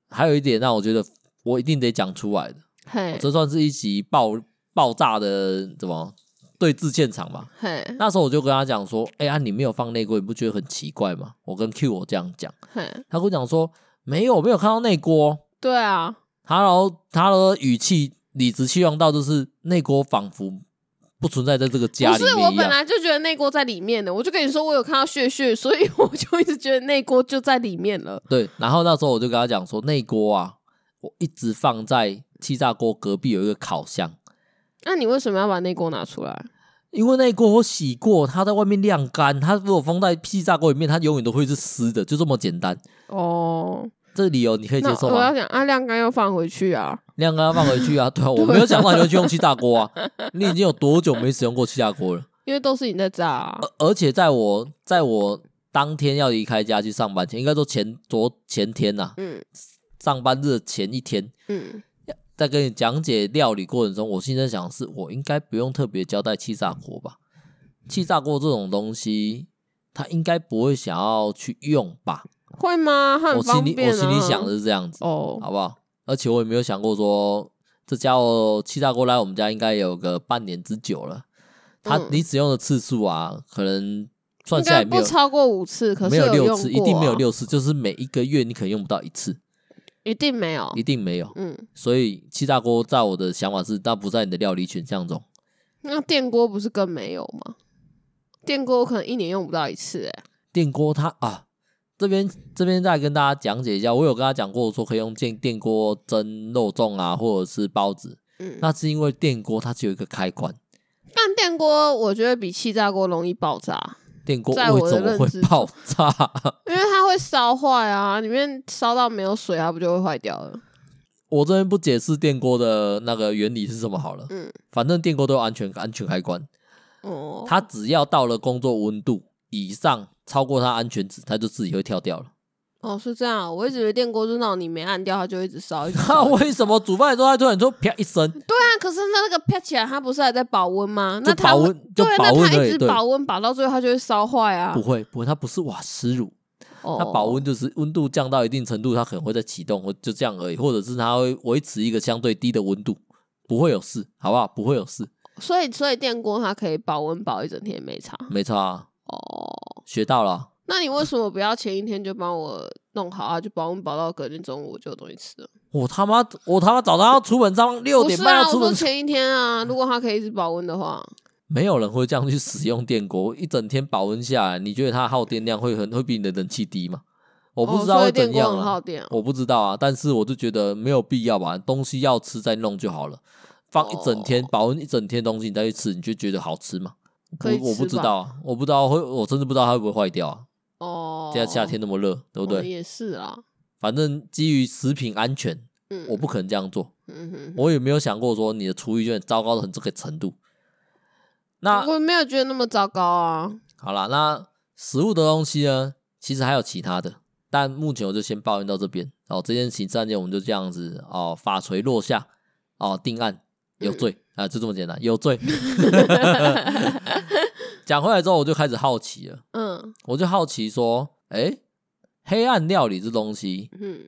还有一点让我觉得。我一定得讲出来的，这算是一集爆炸的怎么对峙现场吧。那时候我就跟他讲说，你没有放内锅，你不觉得很奇怪吗？我跟 Q 我这样讲，他跟我讲说没有，我没有看到内锅。对啊，他的语气理直气壮到就是内锅仿佛不存在在这个家里面一样。不是，我本来就觉得内锅在里面的，我就跟你说我有看到血血，所以我就一直觉得内锅就在里面了。对，然后那时候我就跟他讲说内锅啊。我一直放在气炸锅隔壁有一个烤箱。那你为什么要把内锅拿出来？因为内锅我洗过，它在外面晾干，它如果放在气炸锅里面，它永远都会是湿的，就这么简单。哦，这理由你可以接受吗？我要想晾干要放回去啊，晾干要放回去啊。对啊，我没有想到你会去用气炸锅啊。你已经有多久没使用过气炸锅了？因为都是你在炸啊。而且在我当天要离开家去上班前，应该说前天啊上班日的前一天在跟你讲解料理过程中，我心里想的是我应该不用特别交代气炸锅吧，气炸锅这种东西他应该不会想要去用吧。会吗？很方便啊。我心里想的是这样子好不好？而且我也没有想过说这家伙气炸锅来我们家应该有个半年之久了，你使用的次数啊可能算下来没有不超过5次，可是有用过，没有6次，一定没有6次，就是每一个月你可能用不到1次，一定没有所以气炸锅在我的想法是它不在你的料理选项中。那电锅不是更没有吗？电锅可能1年用不到1次电锅它啊，这边再跟大家讲解一下，我有跟他讲过说可以用电锅蒸肉粽啊或者是包子那是因为电锅它只有一个开关，但电锅我觉得比气炸锅容易爆炸。电锅为什么会爆炸？因为它会烧坏啊，里面烧到没有水它不就会坏掉了。我这边不解释电锅的那个原理是什么好了反正电锅都有安全开关它只要到了工作温度以上超过它安全值，它就自己会跳掉了。哦，是这样。我一直以为电锅就那种你没按掉它就一直烧。那为什么煮饭的时候它突然就啪一声？对啊，可是那个啪起来它不是还在保温吗？那它对，那它一直保温保到最后它就会烧坏啊。不会，它不是瓦斯炉它保温就是温度降到一定程度它可能会再启动，就这样而已，或者是它会维持一个相对低的温度，不会有事，好不好？不会有事。所以电锅它可以保温保一整天没差啊。学到了。那你为什么不要前一天就帮我弄好啊？就保温保到隔天中午我就有东西吃了。我他妈早上要出门上6点半要出门。不是啊，我说前一天啊，如果他可以一直保温的话。没有人会这样去使用电锅，一整天保温下来，你觉得它耗电量会比你的冷气低吗？我不知道会怎样、啊哦啊、我不知道啊，但是我就觉得没有必要吧，东西要吃再弄就好了，放一整天、哦、保温一整天东西你再去吃，你就觉得好吃吗？可以吃吧，我不知道啊，我不知道会，我真的不知道它会不会坏掉啊。哦，现在夏天那么热，对不对？也是啊，反正基于食品安全、嗯、我不可能这样做、嗯、哼哼，我也没有想过说你的厨艺就糟糕到这个程度，那我没有觉得那么糟糕啊。好啦，那食物的东西呢其实还有其他的，但目前我就先抱怨到这边哦。这件刑事案件我们就这样子哦，法锤落下哦，定案有罪啊、就这么简单，有罪。讲回来之后我就开始好奇了，嗯，我就好奇说诶，黑暗料理这东西嗯，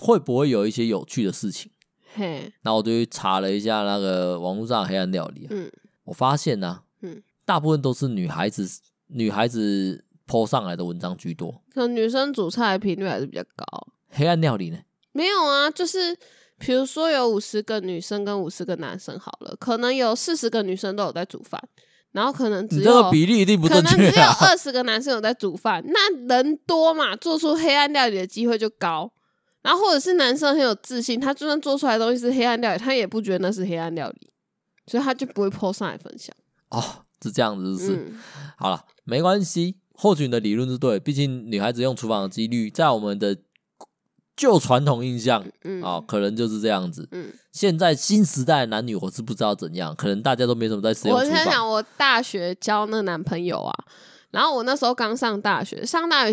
会不会有一些有趣的事情？嘿，那我就去查了一下那个网络上的黑暗料理、啊、嗯，我发现啊嗯，大部分都是女孩子 po 上来的文章居多，可能女生煮菜的频率还是比较高。黑暗料理呢？没有啊，就是比如说有50个女生跟50个男生好了，可能有40个女生都有在煮饭，然后可能只有你这个比例一定不正确、啊、可能只有20个男生有在煮饭，那人多嘛，做出黑暗料理的机会就高。然后或者是男生很有自信，他就算做出来的东西是黑暗料理，他也不觉得那是黑暗料理，所以他就不会 po 上来分享。哦，是这样子，是、嗯、好啦，没关系，或许你的理论是对，毕竟女孩子用厨房的几率在我们的旧传统印象、嗯哦、可能就是这样子、嗯、现在新时代的男女我是不知道怎样，可能大家都没什么在使用厨房。我想我大学交那男朋友啊，然后我那时候刚上大学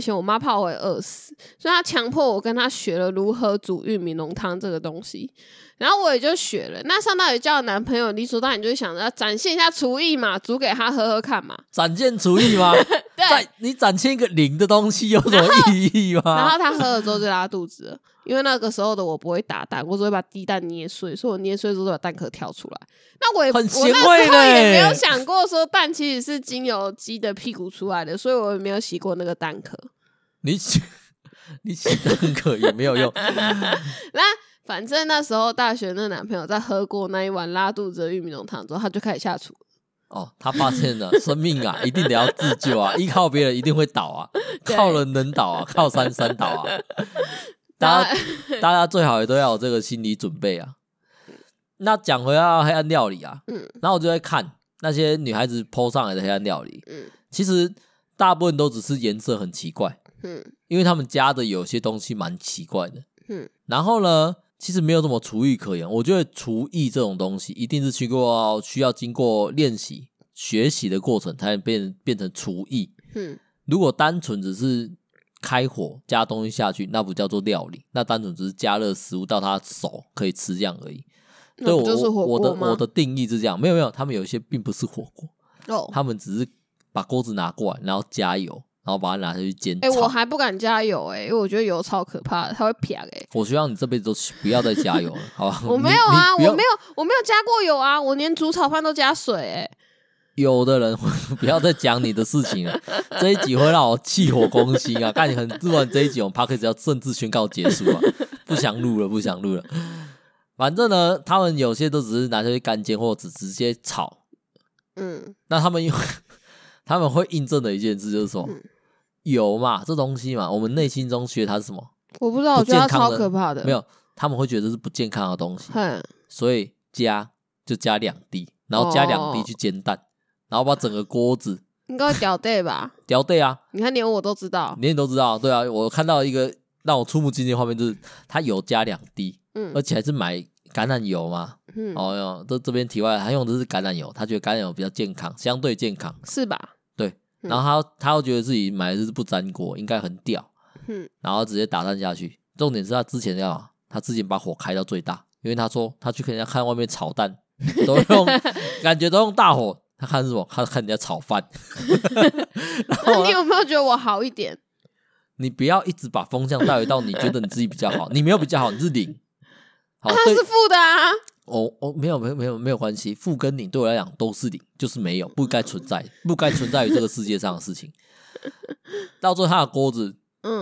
前我妈怕我会饿死，所以她强迫我跟她学了如何煮玉米浓汤这个东西，然后我也就学了。那上大学交的男朋友理所当然就想着要展现一下厨艺嘛，煮给他喝喝看嘛，展现厨艺吗？对，你展现一个零的东西有什么意义吗？然后他喝了之后就拉肚子了，因为那个时候的我不会打蛋，我只会把鸡蛋捏碎，所以我捏碎之后就把蛋壳挑出来。那我也很贤惠的，我那时候也没有想过说蛋其实是经由鸡的屁股出来的，所以我也没有洗过那个蛋壳。你洗蛋壳也没有用。那反正那时候大学那男朋友在喝过那一碗拉肚子的玉米浓汤之后，他就开始下厨。哦，他发现了生命啊，一定得要自救啊！依靠别人一定会倒啊，靠人能倒啊，靠山倒啊。大家最好也都要有这个心理准备啊。那讲回到黑暗料理啊，嗯，然后我就在看那些女孩子 po 上来的黑暗料理，嗯，其实大部分都只是颜色很奇怪，嗯，因为他们加的有些东西蛮奇怪的，嗯，然后呢，其实没有什么厨艺可言。我觉得厨艺这种东西一定是需要经过练习学习的过程才能变成厨艺，嗯，如果单纯只是开火加东西下去，那不叫做料理，那单纯只是加热食物到它熟可以吃这样而已。对，我的定义是这样。没有，他们有一些并不是火锅、哦、他们只是把锅子拿过来，然后加油，然后把它拿下去煎炒、我还不敢加油因为我觉得油超可怕的，它会撇我希望你这辈子都不要再加油了，好吧？我没有啊，我没有加过油啊，我连煮炒饭都加水有的人不要再讲你的事情了，这一集会让我气火攻心啊！干你很自然，这一集我们 Podcast 要正式宣告结束啊！不想录了。反正呢，他们有些都只是拿下去干煎或者直接炒。嗯，那他们会印证的一件事就是说，油嘛，这东西嘛，我们内心中学它是什么？我不知道，我觉得它超可怕的。没有，他们会觉得这是不健康的东西，所以就加2滴，然后加2滴去煎蛋。然后把整个锅子应该会掉队吧？掉队啊！你看连我都知道，连你都知道，对啊！我看到一个让我触目惊心的画面，就是它油加2滴，嗯，而且还是买橄榄油嘛，嗯，哦，这边题外，他用的是橄榄油，他觉得橄榄油比较健康，相对健康，是吧？对，然后他又觉得自己买的是不粘锅，应该很屌，嗯，然后直接打蛋下去。重点是他之前把火开到最大，因为他说他去跟人家看外面炒蛋，感觉都用大火。他看什么？他看人家炒饭。那你有没有觉得我好一点？你不要一直把风向带回到你觉得你自己比较好，你没有比较好，你是0。好，他是负的啊。哦，没有关系，负跟0对我来讲都是0，就是没有，不该存在于这个世界上的事情。到最后他的锅子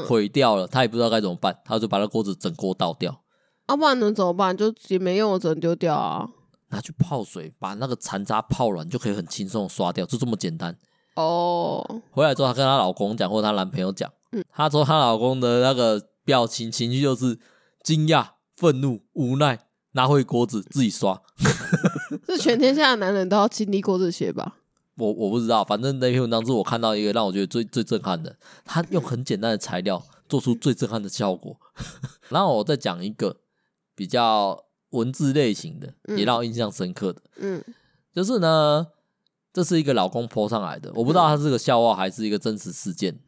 毁掉了，他也不知道该怎么办，他就把那锅子整锅倒掉。要不然能怎么办？就也没用，我只能丢掉啊。拿去泡水，把那个残渣泡软，就可以很轻松的刷掉，就这么简单哦。回来之后，她跟她老公讲，或她男朋友讲，她说她老公的那个表情情绪就是惊讶、愤怒、无奈，拿回锅子自己刷。这全天下的男人都要经历过这些吧？我不知道，反正那篇文章是我看到一个让我觉得最震撼的，他用很简单的材料做出最震撼的效果。然后我再讲一个比较文字类型的，也让我印象深刻的，就是呢，这是一个老公 po 上来的，我不知道他是个笑话还是一个真实事件。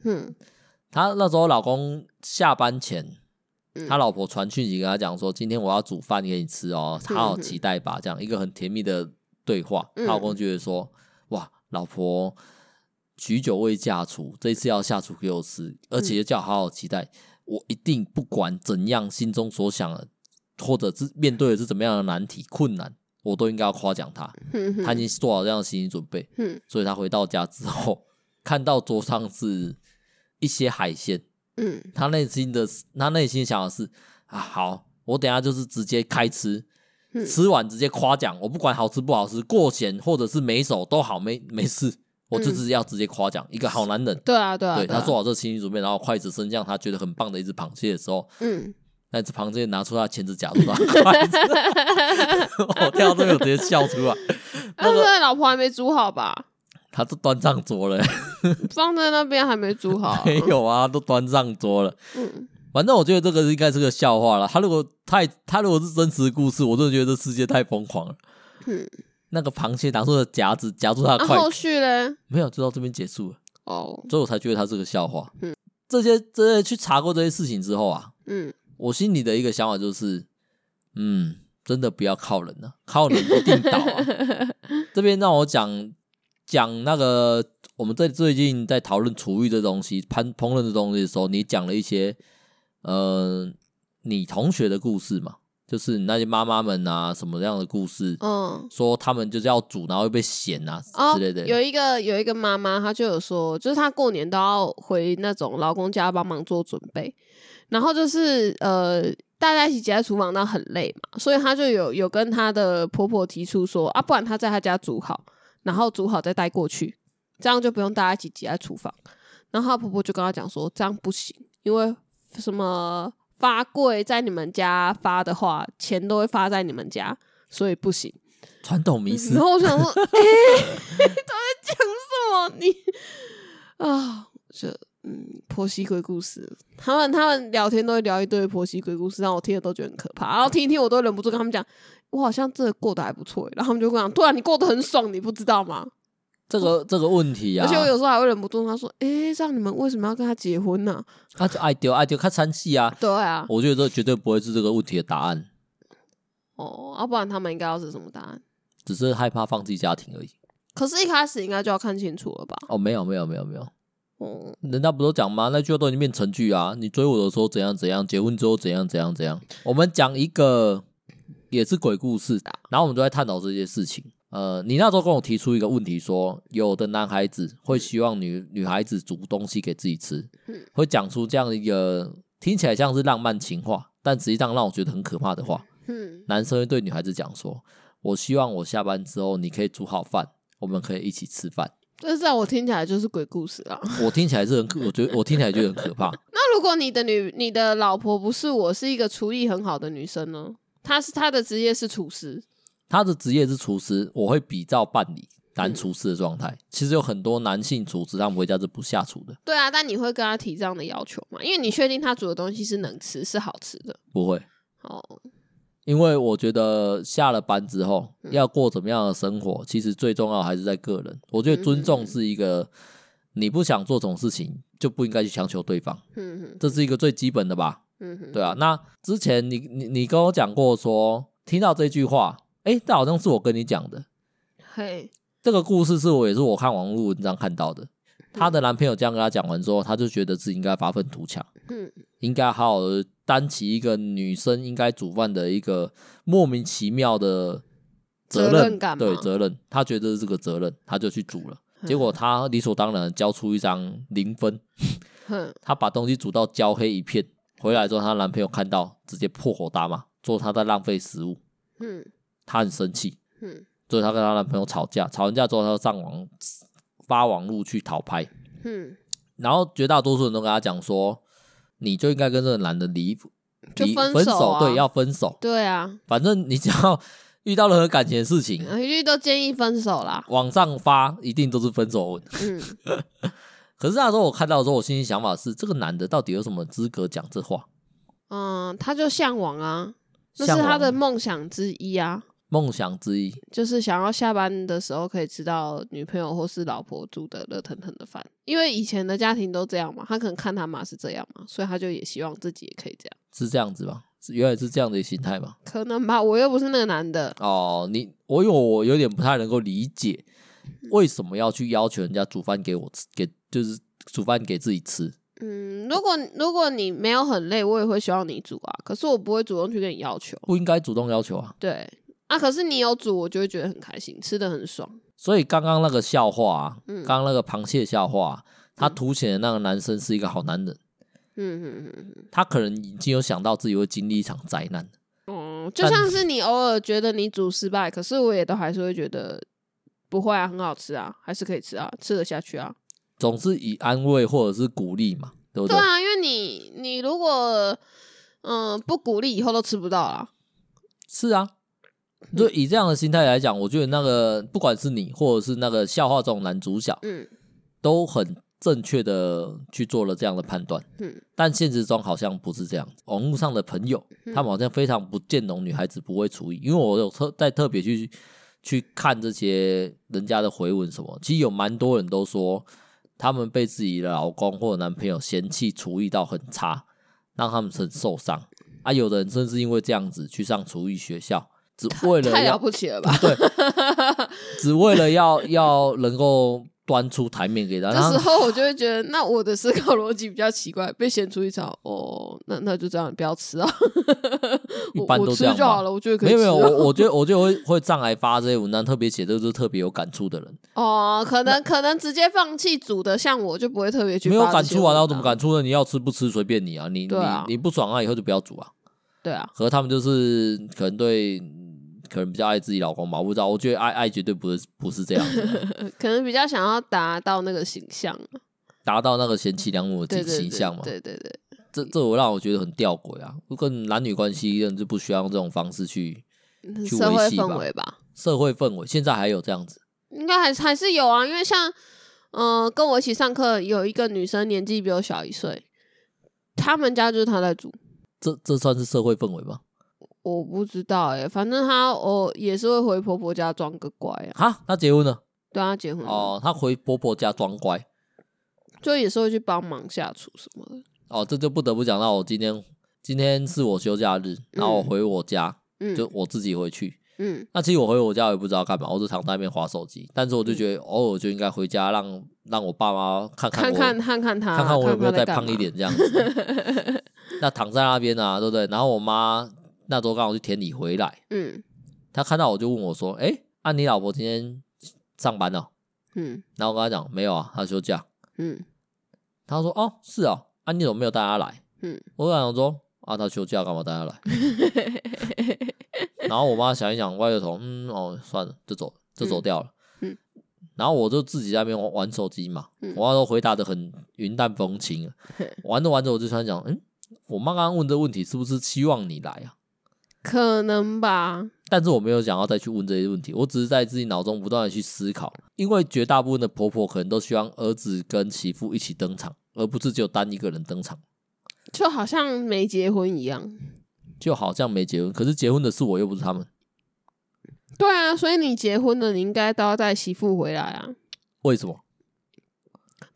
他那时候老公下班前，他老婆传讯息跟他讲说，今天我要煮饭给你吃哦，他好期待吧，这样一个很甜蜜的对话。他老公觉得说，哇，老婆许久未下厨，这一次要下厨给我吃，而且叫好好期待，我一定不管怎样心中所想的或者是面对的是怎么样的难题困难，我都应该要夸奖他。他已经做好这样的心理准备，所以他回到家之后看到桌上是一些海鲜，他内心想的是啊，好，我等一下就是直接开吃，吃完直接夸奖，我不管好吃不好吃，过咸或者是没熟都好，没事，我就是要直接夸奖，一个好男人。对啊对啊，对，他做好这心理准备，然后筷子伸向他觉得很棒的一只螃蟹的时候，那只螃蟹拿出他钳子夹住他筷子。我跳到这边我直接笑出来。那时候老婆还没煮好吧？他都端上桌了，放在那边还没煮好、啊。没有啊，都端上桌了。反正我觉得这个应该是个笑话啦。他如果是真实故事，我真的觉得这世界太疯狂了。那个螃蟹拿出的夹子夹住他的筷子，后续咧？没有，就到这边结束了。哦，所以我才觉得他是个笑话。这些去查过这些事情之后啊，我心里的一个想法就是，真的不要靠人啊，靠人一定倒啊。这边让我讲那个，我们在最近在讨论厨艺的东西、烹饪的东西的时候，你讲了一些你同学的故事嘛，就是那些妈妈们啊什么样的故事，说他们就是要煮然后又被嫌啊之类的。有一个妈妈，她就有说，就是她过年都要回那种老公家帮忙做准备，然后就是大家一起挤在厨房那很累嘛，所以她就有跟她的婆婆提出说啊，不然她在她家煮好，然后煮好再带过去，这样就不用大家一起挤在厨房。然后她婆婆就跟她讲说，这样不行，因为什么发贵在你们家发的话，钱都会发在你们家，所以不行。传统迷思。然后我想说，都在讲什么？你啊，婆媳鬼故事，他们聊天都会聊一堆婆媳鬼故事，让我听了都觉得很可怕。然后听一听，我都忍不住跟他们讲，我好像真的过得还不错耶。然后他们就跟我讲，对啊，你过得很爽，你不知道吗？这个问题啊，而且我有时候还会忍不住跟他说，让你们为什么要跟他结婚呢、啊？他就爱丢看参戏啊。对啊，我觉得这绝对不会是这个问题的答案。哦，要、不然他们应该要是什么答案？只是害怕放弃家庭而已。可是，一开始应该就要看清楚了吧？哦，没有。哦，人家不都讲吗？那句话都已经变成句啊！你追我的时候怎样怎样，结婚之后怎样怎样怎样。我们讲一个也是鬼故事，然后我们就在探讨这些事情。你那时候跟我提出一个问题说，有的男孩子会希望女孩子煮东西给自己吃，会讲出这样一个听起来像是浪漫情话，但实际上让我觉得很可怕的话。男生会对女孩子讲说，我希望我下班之后你可以煮好饭，我们可以一起吃饭。但是我听起来就是鬼故事啊！我听起来就很可怕。那如果你的老婆不是我，是一个厨艺很好的女生呢？她的职业是厨师。他的职业是厨师，我会比照办理男厨师的状态。其实有很多男性厨师，他们回家是不下厨的。对啊，但你会跟他提这样的要求吗？因为你确定他煮的东西是能吃，是好吃的。不会。哦。因为我觉得下了班之后，要过怎么样的生活，其实最重要还是在个人。我觉得尊重是一个，你不想做这种事情，就不应该去强求对方。这是一个最基本的吧。对啊。那之前你跟我讲过说，听到这句话。这好像是我跟你讲的。嘿，这个故事也是我看网络文章看到的。她的男朋友这样跟她讲完之后，她就觉得自己应该发愤图强，应该好好担起一个女生应该煮饭的一个莫名其妙的责任感。对，责任，她觉得是个责任，她就去煮了。结果她理所当然的交出一张0分，她把东西煮到焦黑一片，回来之后她男朋友看到，直接破口大骂，说她在浪费食物。她很生气，嗯，所以她跟她男朋友吵架，吵完架之后她就上网发网路去讨拍，嗯，然后绝大多数人都跟她讲说，你就应该跟这个男的分手、啊，对，要分手，对啊，反正你只要遇到任何感情的事情，一律都建议分手啦，网上发一定都是分手文，嗯。可是那时候我看到的时候，我心里想法是，这个男的到底有什么资格讲这话？嗯，他就向往啊，那是他的梦想之一啊，梦想之一就是想要下班的时候可以吃到女朋友或是老婆煮的热腾腾的饭，因为以前的家庭都这样嘛，他可能看他妈是这样嘛，所以他就也希望自己也可以这样，是这样子吧？原来是这样的心态吧？可能吧，我又不是那个男的哦。我有点不太能够理解。为什么要去要求人家煮饭给我吃，就是煮饭给自己吃？嗯，如果你没有很累，我也会希望你煮啊。可是我不会主动去跟你要求，不应该主动要求啊。对啊，可是你有煮，我就会觉得很开心，吃得很爽。所以刚刚那个笑话啊，刚刚那个螃蟹笑话啊，他凸显的那个男生是一个好男人。嗯，他可能已经有想到自己会经历一场灾难。哦，就像是你偶尔觉得你煮失败，可是我也都还是会觉得。不会啊，很好吃啊，还是可以吃啊，吃得下去啊。总是以安慰或者是鼓励嘛，对不对？对啊，因为你如果不鼓励，以后都吃不到啦。是啊，就以这样的心态来讲，我觉得那个不管是你或者是那个笑话这种男主角，都很正确的去做了这样的判断。但现实中好像不是这样。网络上的朋友，他们好像非常不见容女孩子不会厨艺，因为我有特别去看这些人家的回文什么，其实有蛮多人都说他们被自己的老公或者男朋友嫌弃厨艺到很差，让他们很受伤啊。有的人甚至因为这样子去上厨艺学校，只为了太了不起了吧？对，只为了要能够端出台面给他。那时候我就会觉得，那我的思考逻辑比较奇怪，被嫌厨艺吵哦，那就这样，不要吃啊。一般都这样吧，我吃就好了，我觉得可以吃。没有，我觉得会上来发这些文章，特别写的就是特别有感触的人。哦，可能直接放弃煮的，像我就不会特别去发。没有感触啊，那我怎么感触呢？你要吃不吃随便你啊，你不爽啊，以后就不要煮啊。对啊，和他们就是可能比较爱自己老公吧，我不知道。我觉得爱绝对不是这样子的，可能比较想要达到那个形象，达到那个贤妻良母的形象嘛。对。这我让我觉得很吊诡啊！跟男女关系就不需要用这种方式去维系吧。社会氛围吧，社会氛围现在还有这样子，应该还是有啊。因为像跟我一起上课有一个女生，年纪比我小1岁，他们家就是她在煮，这算是社会氛围吗？我不知道欸，反正她也是会回婆婆家装个乖啊。哈，她结婚了？对，她结婚了哦，她回婆婆家装乖，就也是会去帮忙下厨什么的。哦，这就不得不讲到我今天是我休假日，然后我回我家，就我自己回去，那其实我回我家我也不知道干嘛，我就躺在那边滑手机，但是我就觉得偶尔就应该回家让我爸妈看看我有没有再胖一点这样子。那躺在那边啊，对不对？然后我妈那时候刚好去田里回来，她看到我就问我说：“哎，你老婆今天上班了？”然后我跟她讲没有啊，她休假。她说：“哦，是哦。”啊，你怎么没有带他来？我想说啊，他休假干嘛带他来？然后我妈想一想，歪着头，算了，就走掉了。然后我就自己在那边玩手机嘛，我妈都回答的很云淡风轻。玩着玩着，我就突然想，我妈刚刚问这问题是不是希望你来啊？可能吧。但是我没有想要再去问这些问题，我只是在自己脑中不断的去思考，因为绝大部分的婆婆可能都希望儿子跟媳妇一起登场。而不是只有单一个人登场，就好像没结婚一样，就好像没结婚，可是结婚的是我，又不是他们。对啊，所以你结婚了，你应该都要带媳妇回来啊。为什么？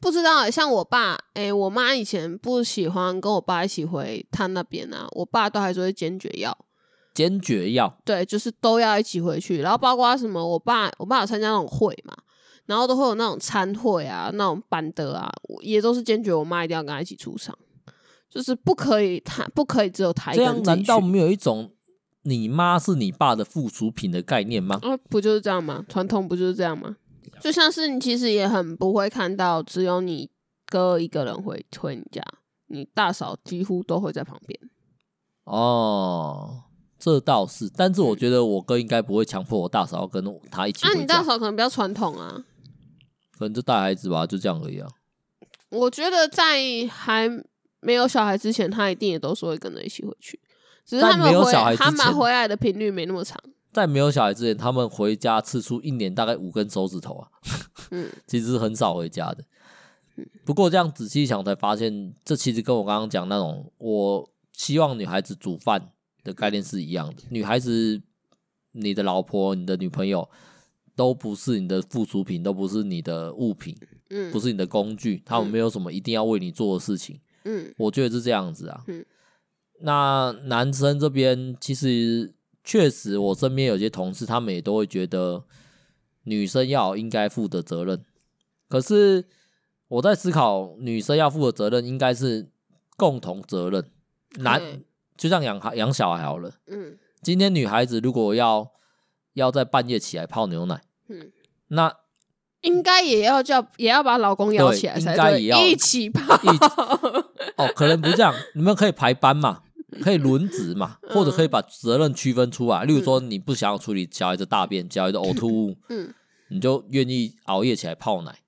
不知道，像我爸，我妈以前不喜欢跟我爸一起回他那边啊，我爸都还是会坚决要，对，就是都要一起回去，然后包括什么，我爸有参加那种会嘛。然后都会有那种餐会啊，那种班的啊，也都是坚决我妈一定要跟她一起出场，就是不可以只有她一个人。这样难道没有一种你妈是你爸的附属品的概念吗？不就是这样吗？传统不就是这样吗？就像是你其实也很不会看到只有你哥一个人回你家，你大嫂几乎都会在旁边。哦，这倒是，但是我觉得我哥应该不会强迫我大嫂跟他一起回家。那你大嫂可能比较传统啊，可能就带孩子吧，就这样而已啊。我觉得在还没有小孩之前，他一定也都是会跟着一起回去，只是他们回来的频率没那么长。在没有小孩之前，他们回家次数一年大概5根手指头啊，其实很少回家的。不过这样仔细想才发现，这其实跟我刚刚讲那种我希望女孩子煮饭的概念是一样的。女孩子，你的老婆、你的女朋友都不是你的附属品，都不是你的物品，不是你的工具，他们没有什么一定要为你做的事情。我觉得是这样子啊。那男生这边其实确实，我身边有些同事他们也都会觉得女生要应该负的责任，可是我在思考，女生要负的责任应该是共同责任。就像养小孩好了，今天女孩子如果要在半夜起来泡牛奶，那应该也要把老公摇起来才对，应该也要一起泡。哦，可能不这样，你们可以排班嘛，可以轮值嘛，或者可以把责任区分出来。例如说，你不想要处理小孩子大便、小孩子呕吐物，你就愿意熬夜起来泡奶。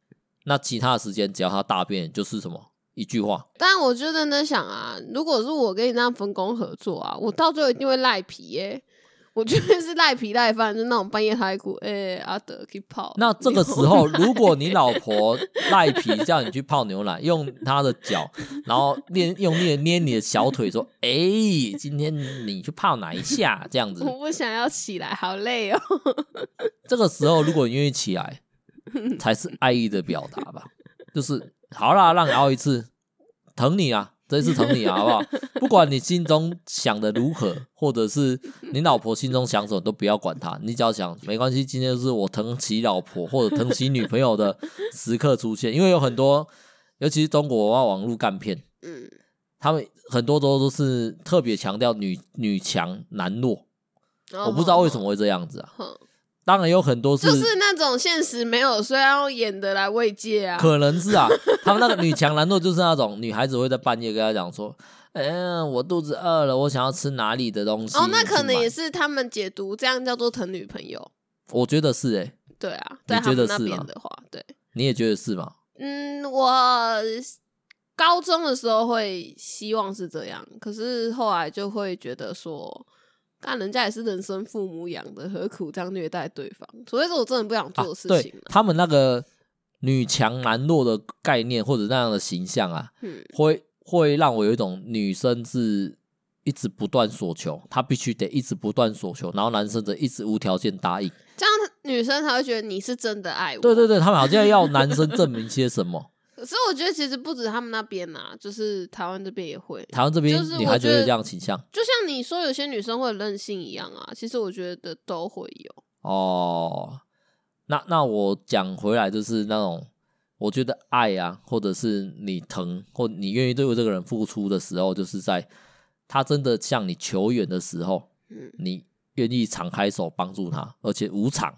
那其他的时间只要他大便就是什么一句话。但我就认真想啊，如果是我跟你那样分工合作啊，我到最后一定会赖皮耶。我觉得是赖皮赖饭，就那种半夜他一股阿德去泡。那这个时候如果你老婆赖皮叫你去泡牛奶，用她的脚然后用力捏你的小腿说今天你去泡奶一下这样子。我不想要起来，好累哦。这个时候如果你愿意起来才是爱意的表达吧，就是好啦，让你熬一次，疼你啊，这一次疼你啊，好不好？不管你心中想的如何，或者是你老婆心中想什么，都不要管她，你只要想没关系，今天就是我疼起老婆或者疼起女朋友的时刻出现。因为有很多，尤其是中国网络干片，他们很多都是特别强调女强男弱，我不知道为什么会这样子啊。当然有很多是就是那种现实没有，所以要演的来慰藉啊，可能是啊。他们那个女强男弱就是那种女孩子会在半夜跟他讲说我肚子饿了，我想要吃哪里的东西。哦，那可能也是他们解读这样叫做疼女朋友，我觉得是耶。对啊，你觉得是吗？在他们那边的话，对，你也觉得是吗？我高中的时候会希望是这样，可是后来就会觉得说但人家也是人生父母养的，何苦这样虐待对方？所以说我真的不想做的事情。对，他们那个女强男弱的概念或者那样的形象啊，会让我有一种女生是一直不断索求，她必须得一直不断索求，然后男生则一直无条件答应，这样女生才会觉得你是真的爱我。对对对，他们好像要男生证明些什么。可是我觉得其实不止他们那边啊，就是台湾这边也会，台湾这边女孩子有这样倾向，就像你说有些女生会任性一样啊，其实我觉得都会有。哦，那我讲回来就是那种我觉得爱啊，或者是你疼或你愿意对我这个人付出的时候，就是在他真的向你求援的时候，你愿意敞开手帮助他，而且无偿。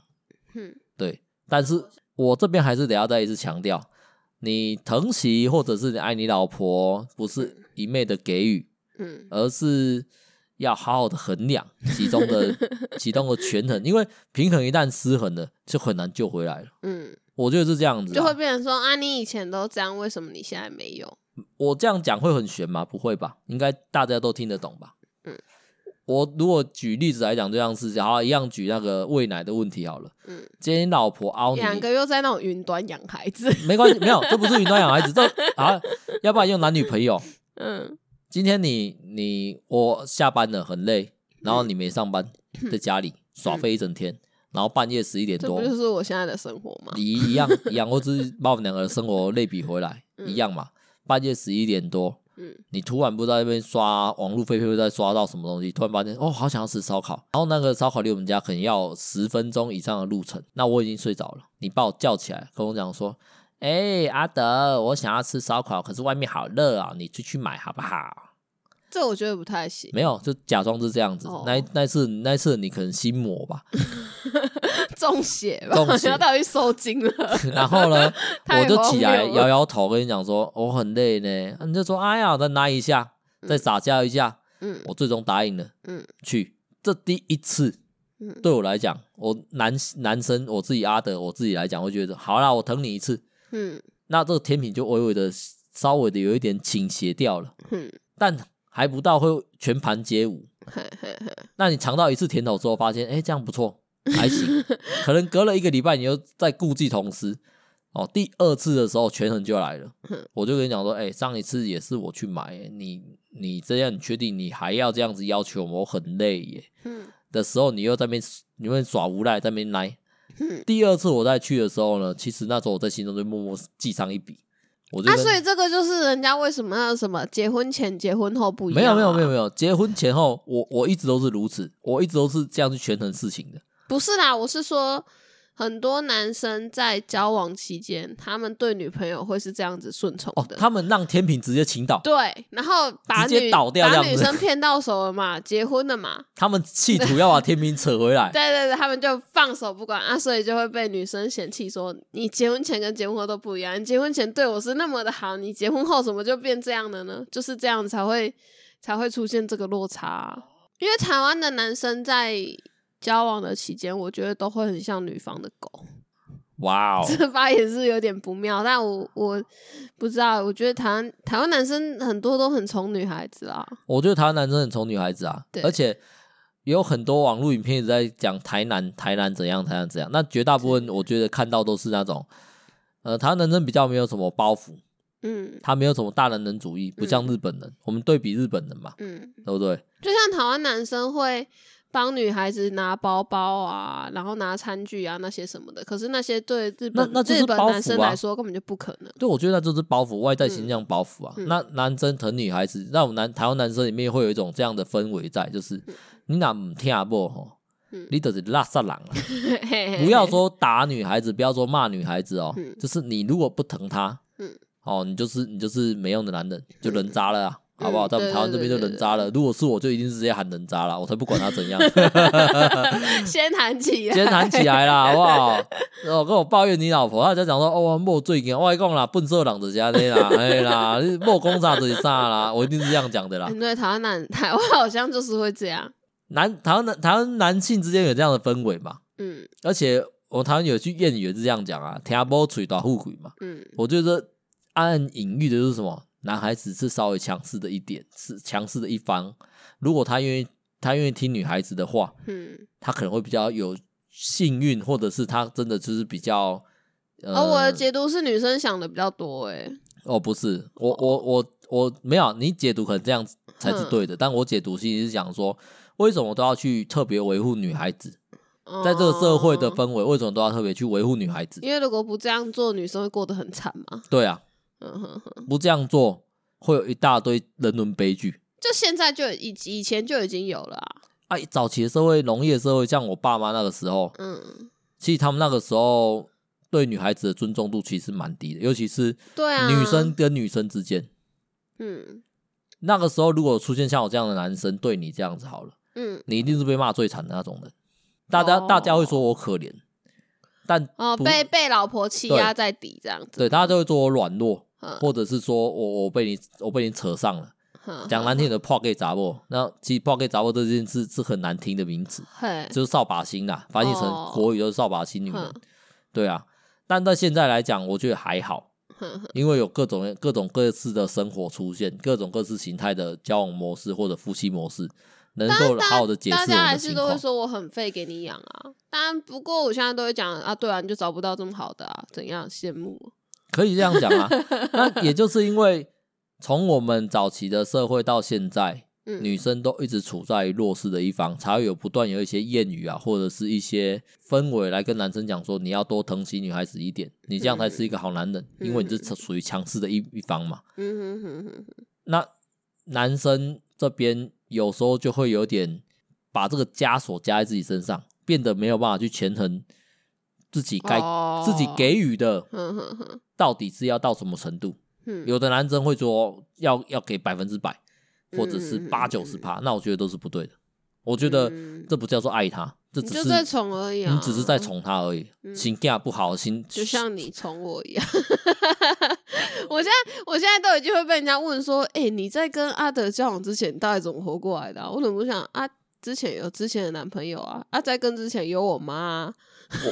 对，但是我这边还是得要再一次强调，你疼惜或者是你爱你老婆不是一昧的给予，而是要好好的衡量其中的权衡，因为平衡一旦失衡了就很难救回来了。我觉得是这样子啊，就会变成说啊，你以前都这样，为什么你现在没有？我这样讲会很玄吗？不会吧，应该大家都听得懂吧。我如果举例子来讲，就像是好一样，举那个喂奶的问题好了。今天老婆凹你两个又在那种云端养孩子，没关系，没有，这不是云端养孩子，这啊，要不然用男女朋友。今天我下班了很累，然后你没上班，在家里耍废一整天，然后半夜11点多，这不就是我现在的生活吗？一样，或是把我们两个的生活类比回来，一样嘛。半夜11点多。你突然不知道那边刷网络废片会再刷到什么东西，突然发现好想要吃烧烤，然后那个烧烤离我们家可能要10分钟以上的路程，那我已经睡着了，你把我叫起来跟我讲说阿德，我想要吃烧烤，可是外面好热啊，你出去买好不好？这我觉得不太行。没有，就假装是这样子。那一次你可能心魔吧，中邪吧，你要到底受惊了。然后呢，我就起来摇摇头，跟你讲说我很累呢，你就说哎呀，再拉一下，再撒娇一下。我最终答应了，去。这第一次对我来讲，我男生我自己阿德我自己来讲，会觉得好啦，我疼你一次，嗯，那这个天平就微微的稍微的有一点倾斜掉了，嗯，但还不到会全盘皆无。嘿嘿嘿，那你尝到一次甜头之后发现这样不错还行，可能隔了一个礼拜你又再故技重施，哦，第二次的时候权衡就来了，我就跟你讲说上一次也是我去买，你这样你确定你还要这样子要求我很累耶，嗯，的时候你又在那边你会耍无赖在那边来，嗯，第二次我再去的时候呢，其实那时候我在心中就默默记上一笔。所以这个就是人家为什么要什么结婚前结婚后不一样，啊，没有结婚前后我一直都是如此，我一直都是这样去权衡事情的。不是啦，我是说很多男生在交往期间他们对女朋友会是这样子顺从的，哦，他们让天平直接倾倒，对，然后把女生骗到手了嘛，结婚了嘛，他们企图要把天平扯回来，对对对，他们就放手不管啊，所以就会被女生嫌弃说你结婚前跟结婚后都不一样，你结婚前对我是那么的好，你结婚后怎么就变这样的呢？就是这样才会出现这个落差，啊，因为台湾的男生在交往的期间我觉得都会很像女方的狗。哇，wow， 这发也是有点不妙，但我不知道，我觉得台湾男生很多都很宠女孩子啊，我觉得台湾男生很宠女孩子啊，而且有很多网络影片一直在讲台南怎样台南怎样，那绝大部分我觉得看到都是那种台湾男生比较没有什么包袱，嗯，他没有什么大男人主义，不像日本人，我们对比日本人嘛，嗯，对不对？就像台湾男生会帮女孩子拿包包啊，然后拿餐具啊那些什么的，可是那些对日本男生来说根本就不可能。对，我觉得那就是包袱，外在形象包袱啊。那男生疼女孩子，那我们台湾男生里面会有一种这样的氛围在，就是你哪不听不，你就是垃圾人啊！不要说打女孩子，不要说骂女孩子哦，就是你如果不疼她，哦，你就是没用的男人，就人渣了啊！好不好？在我们台湾这边就人渣了，如果是我就一定直接喊人渣了，我才不管他怎样。先喊起来啦，好不好？跟我抱怨你老婆，他就讲说哦，莫最近我讲啦，笨色人就是这样啦，哎啦，莫讲啥就是啥啦，我一定是这样讲的啦。对，台湾好像就是会这样，台湾男性之间有这样的氛围嘛，嗯，而且我台湾有句谚语也是这样讲啊，听无嘴大富贵嘛，嗯，我觉得暗暗隐喻的就是什么？男孩子是稍微强势的一点，是强势的一方。如果他愿意听女孩子的话，嗯，他可能会比较有幸运，或者是他真的就是比较我的解读是女生想的比较多哦，不是，我没有，你解读可能这样才是对的，但我解读其实是讲说，为什么都要去特别维护女孩子？在这个社会的氛围，为什么都要特别去维护女孩子？因为如果不这样做，女生会过得很惨嘛。对啊。不这样做会有一大堆人伦悲剧，就现在就以前就已经有了啊！早期的社会农业社会，像我爸妈那个时候，嗯，其实他们那个时候对女孩子的尊重度其实蛮低的，尤其是女生跟女生之间，嗯，那个时候如果出现像我这样的男生对你这样子好了，嗯，你一定是被骂最惨的那种人，大家会说我可怜，但被老婆欺压在底这样子，对，大家就会说我软弱。或者是说我被你扯上了，讲难听的破给砸破，那其实破给砸破这件事是很难听的名词，就是扫把星啦，翻译成国语就是扫把星女人，对啊。但到现在来讲，我觉得还好，因为有各种各式的生活出现，各种各式形态的交往模式或者夫妻模式，能够好好的解释我们的情况。大家还是都会说我很废给你养啊，当然不过我现在都会讲啊，对啊，你就找不到这么好的啊，怎样羡慕。可以这样讲啊，那也就是因为从我们早期的社会到现在，女生都一直处在弱势的一方，才会有不断有一些谚语啊，或者是一些氛围来跟男生讲说，你要多疼惜女孩子一点，你这样才是一个好男人，因为你是属于强势的一方嘛。那男生这边有时候就会有点把这个枷锁加在自己身上，变得没有办法去权衡自己给予的到底是要到什么程度。有的男生会说要给 100%， 或者是 80-90%， 那我觉得都是不对的。我觉得这不叫做爱他，这只是你就在宠而已啊，你只是在宠他而已，心架不好心，就像你宠我一样。我现在都已经会被人家问说你在跟阿德交往之前到底怎么活过来的啊？我怎么想啊，之前的男朋友啊，啊在跟之前有我妈啊，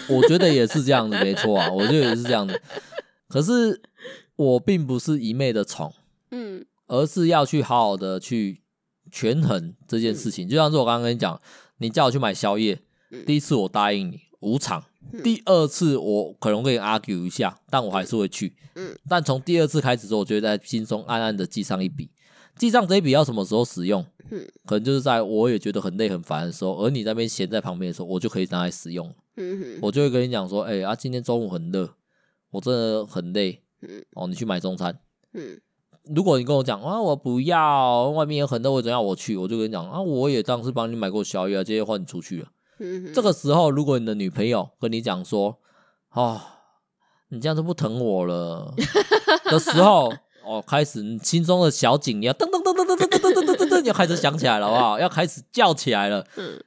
我觉得也是这样的没错啊，我觉得也是这样的。可是我并不是一昧的宠，嗯，而是要去好好的去权衡这件事情。就像是我刚刚跟你讲，你叫我去买宵夜，第一次我答应你无偿，第二次我可能会 argue 一下，但我还是会去。嗯，但从第二次开始之后，我就在心中暗暗的记上一笔。记账这一笔要什么时候使用？嗯，可能就是在我也觉得很累很烦的时候，而你在那边闲在旁边的时候，我就可以拿来使用。嗯，我就会跟你讲说，哎、欸、啊，今天中午很热，我真的很累。嗯，哦，你去买中餐。嗯，如果你跟我讲啊，我不要，外面也很热，我怎样我去？我就跟你讲啊，我也当时帮你买过宵夜，今天换你出去了。嗯，这个时候如果你的女朋友跟你讲说，哦，你这样就不疼我了的时候。哦，开始你心中的小警要噔噔噔噔噔噔噔噔噔噔，要开始响起来了，好不好？要开始叫起来了。嗯，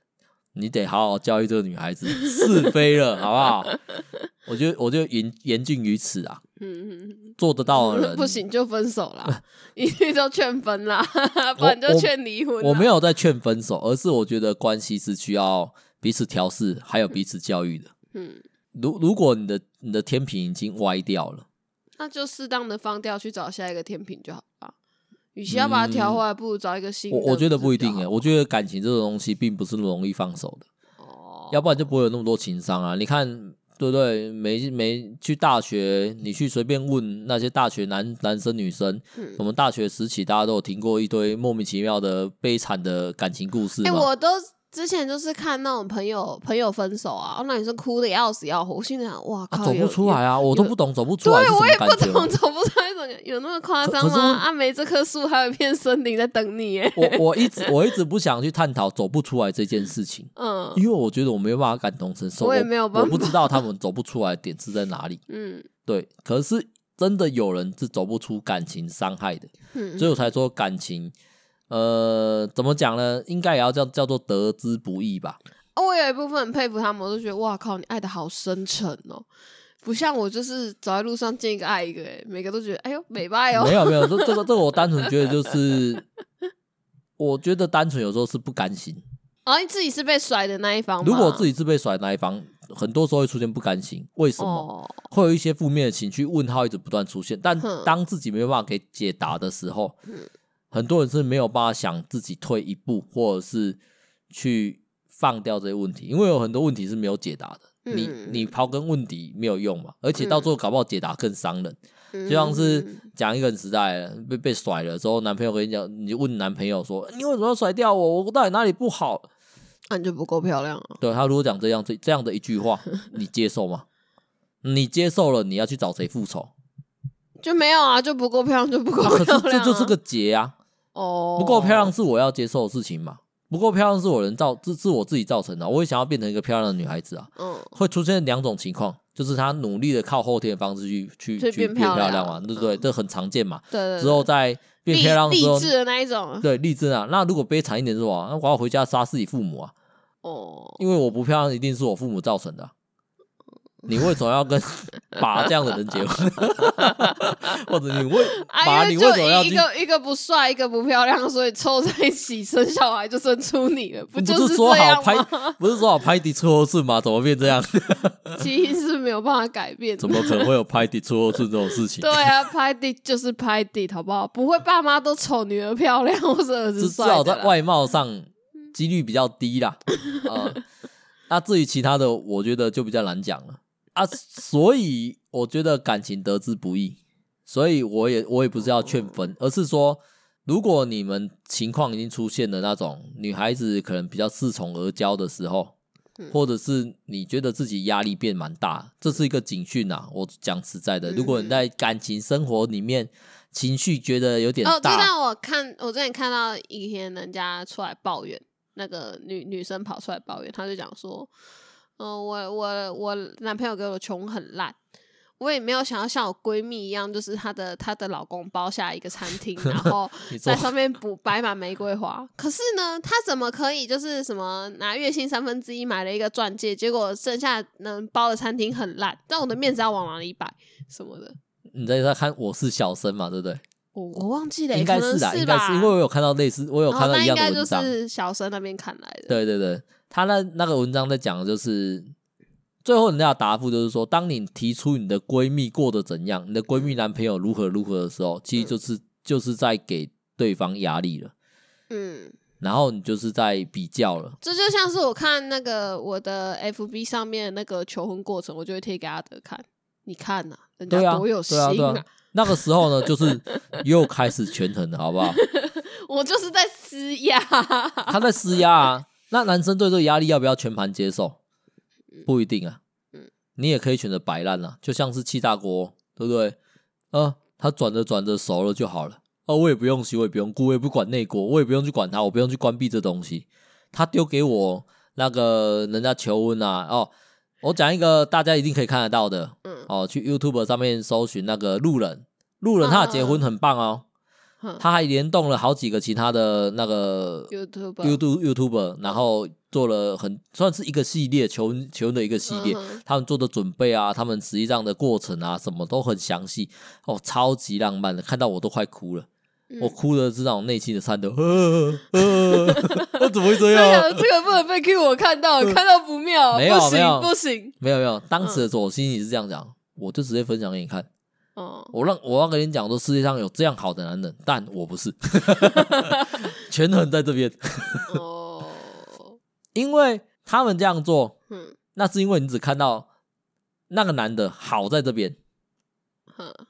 你得好好教育这个女孩子是非了，好不好？我就严禁于此啊。嗯，做得到的人不行就分手啦，一律都劝分啦，不然就劝离婚啦。我没有在劝分手，而是我觉得关系是需要彼此调适，还有彼此教育的。嗯，如果你的天平已经歪掉了。那就适当的放掉，去找下一个天平就好了。与其要把它调回来，不如找一个新的。我觉得不一定耶，我觉得感情这种东西并不是容易放手的，哦，要不然就不会有那么多情商啊。你看，对不对？没去大学，你去随便问那些大学男生女生，我们大学时期大家都有听过一堆莫名其妙的悲惨的感情故事嘛。我都之前就是看那种朋友分手啊，那女生哭的要死要活，我心里想哇靠，啊，走不出来啊，我都不懂走不出来是什么感觉，对，我也不懂走不出来，有那么夸张吗？啊，没这棵树还有一片森林在等你耶。我一直不想去探讨走不出来这件事情，嗯，因为我觉得我没有办法感同身受，我也没有办法，我不知道他们走不出来的点是在哪里，嗯，对，可是真的有人是走不出感情伤害的，嗯，所以我才说感情。怎么讲呢？应该也要叫做得之不易吧。我有一部分很佩服他们，我就觉得哇靠，你爱的好深沉哦，不像我就是走在路上见一个爱一个，哎，每个都觉得哎呦美败哦。没有没有，这个我单纯觉得就是，我觉得单纯有时候是不甘心。哦，你自己是被甩的那一方吗？如果自己是被甩的那一方，很多时候会出现不甘心，为什么？哦，会有一些负面的情绪，问号一直不断出现，但当自己没有办法给解答的时候。很多人是没有办法想自己退一步，或者是去放掉这些问题，因为有很多问题是没有解答的。嗯，你刨根问底没有用嘛，而且到最后搞不好解答更伤人。嗯，就像是讲一个人时代被甩了之后，男朋友跟你讲，你问男朋友说你为什么要甩掉我？我到底哪里不好？那，啊，你就不够漂亮啊。对，他如果讲这样的一句话，你接受吗？你接受了，你要去找谁复仇？就没有啊，就不够漂亮，就不够漂亮，啊。可是这就是个结啊。不够漂亮是我要接受的事情嘛，不够漂亮是我自己造成的，我也想要变成一个漂亮的女孩子啊。嗯，会出现两种情况，就是她努力的靠后天的方式去变漂亮嘛，对不对？这很常见嘛。对对对，之后在变漂亮之后，励志的那一种，对，励志啊。那如果悲惨一点是什么？那我要回家杀自己父母啊。哦，因为我不漂亮一定是我父母造成的啊。你为什么要跟把这样的人结婚？或者你为什么要一个不帅一个不漂亮，所以凑在一起生小孩就生出你了，不就是这样吗？不是说好拍的出后顺吗？怎么变这样？基因是没有办法改变的，怎么可能会有拍的出后顺这种事情？对啊，拍的就是拍的，好不好？不会爸妈都丑女儿漂亮或者儿子帅的啦，至少在外貌上几率比较低啦。那至于其他的我觉得就比较难讲了啊，所以我觉得感情得之不易，所以我也不是要劝分，而是说如果你们情况已经出现了那种女孩子可能比较恃宠而骄的时候，或者是你觉得自己压力变蛮大，这是一个警讯啊。我讲实在的，如果你在感情生活里面情绪觉得有点大，就让我之前看到一天人家出来抱怨，那个女生跑出来抱怨，她就讲说我男朋友给我的穷很烂，我也没有想要像我闺蜜一样，就是她的老公包下一个餐厅，然后在上面摆满玫瑰花。可是呢，她怎么可以就是什么拿月薪1/3买了一个钻戒，结果剩下能包的餐厅很烂，但我的面子要往哪里摆什么的？你在看我是小生嘛，对不对？我忘记了，应该是啦，应该是，因为我有看到类似，我有看到一样的文章，那应该就是小生那边看来的。对对对，他那个文章在讲的就是，最后人家的答复就是说，当你提出你的闺蜜过得怎样，你的闺蜜男朋友如何如何的时候，其实就是在给对方压力了。嗯。然后你就是在比较了，这就像是我看那个我的 FB 上面那个求婚过程，我就会贴给阿德看，你看啊人家多有心 啊那个时候呢就是又开始权衡了好不好我就是在施压他在施压啊，那男生对这个压力要不要全盘接受，不一定啊，你也可以选择摆烂啊，就像是气大锅对不对，他转着熟了就好了，我也不用洗，我也不用顾，我也不管内锅，我也不用去管他，我不用去关闭这东西。他丢给我那个人家求婚啊，我讲一个大家一定可以看得到的，去 YouTube 上面搜寻那个路人他的结婚很棒哦，他还联动了好几个其他的那个 YouTuber， 然后做了很算是一个系列求婚的一个系列，他们做的准备啊，他们实际上的过程啊，什么都很详细哦，超级浪漫的，看到我都快哭了。我哭的是那种内心的颤抖，怎么会这样？这个不能被 Q， 我看到看到不妙，不行，没有。当时的我心里是这样讲，我就直接分享给你看。我要跟你讲说，世界上有这样好的男人，但我不是，权衡在这边。因为他们这样做，那是因为你只看到那个男的好在这边。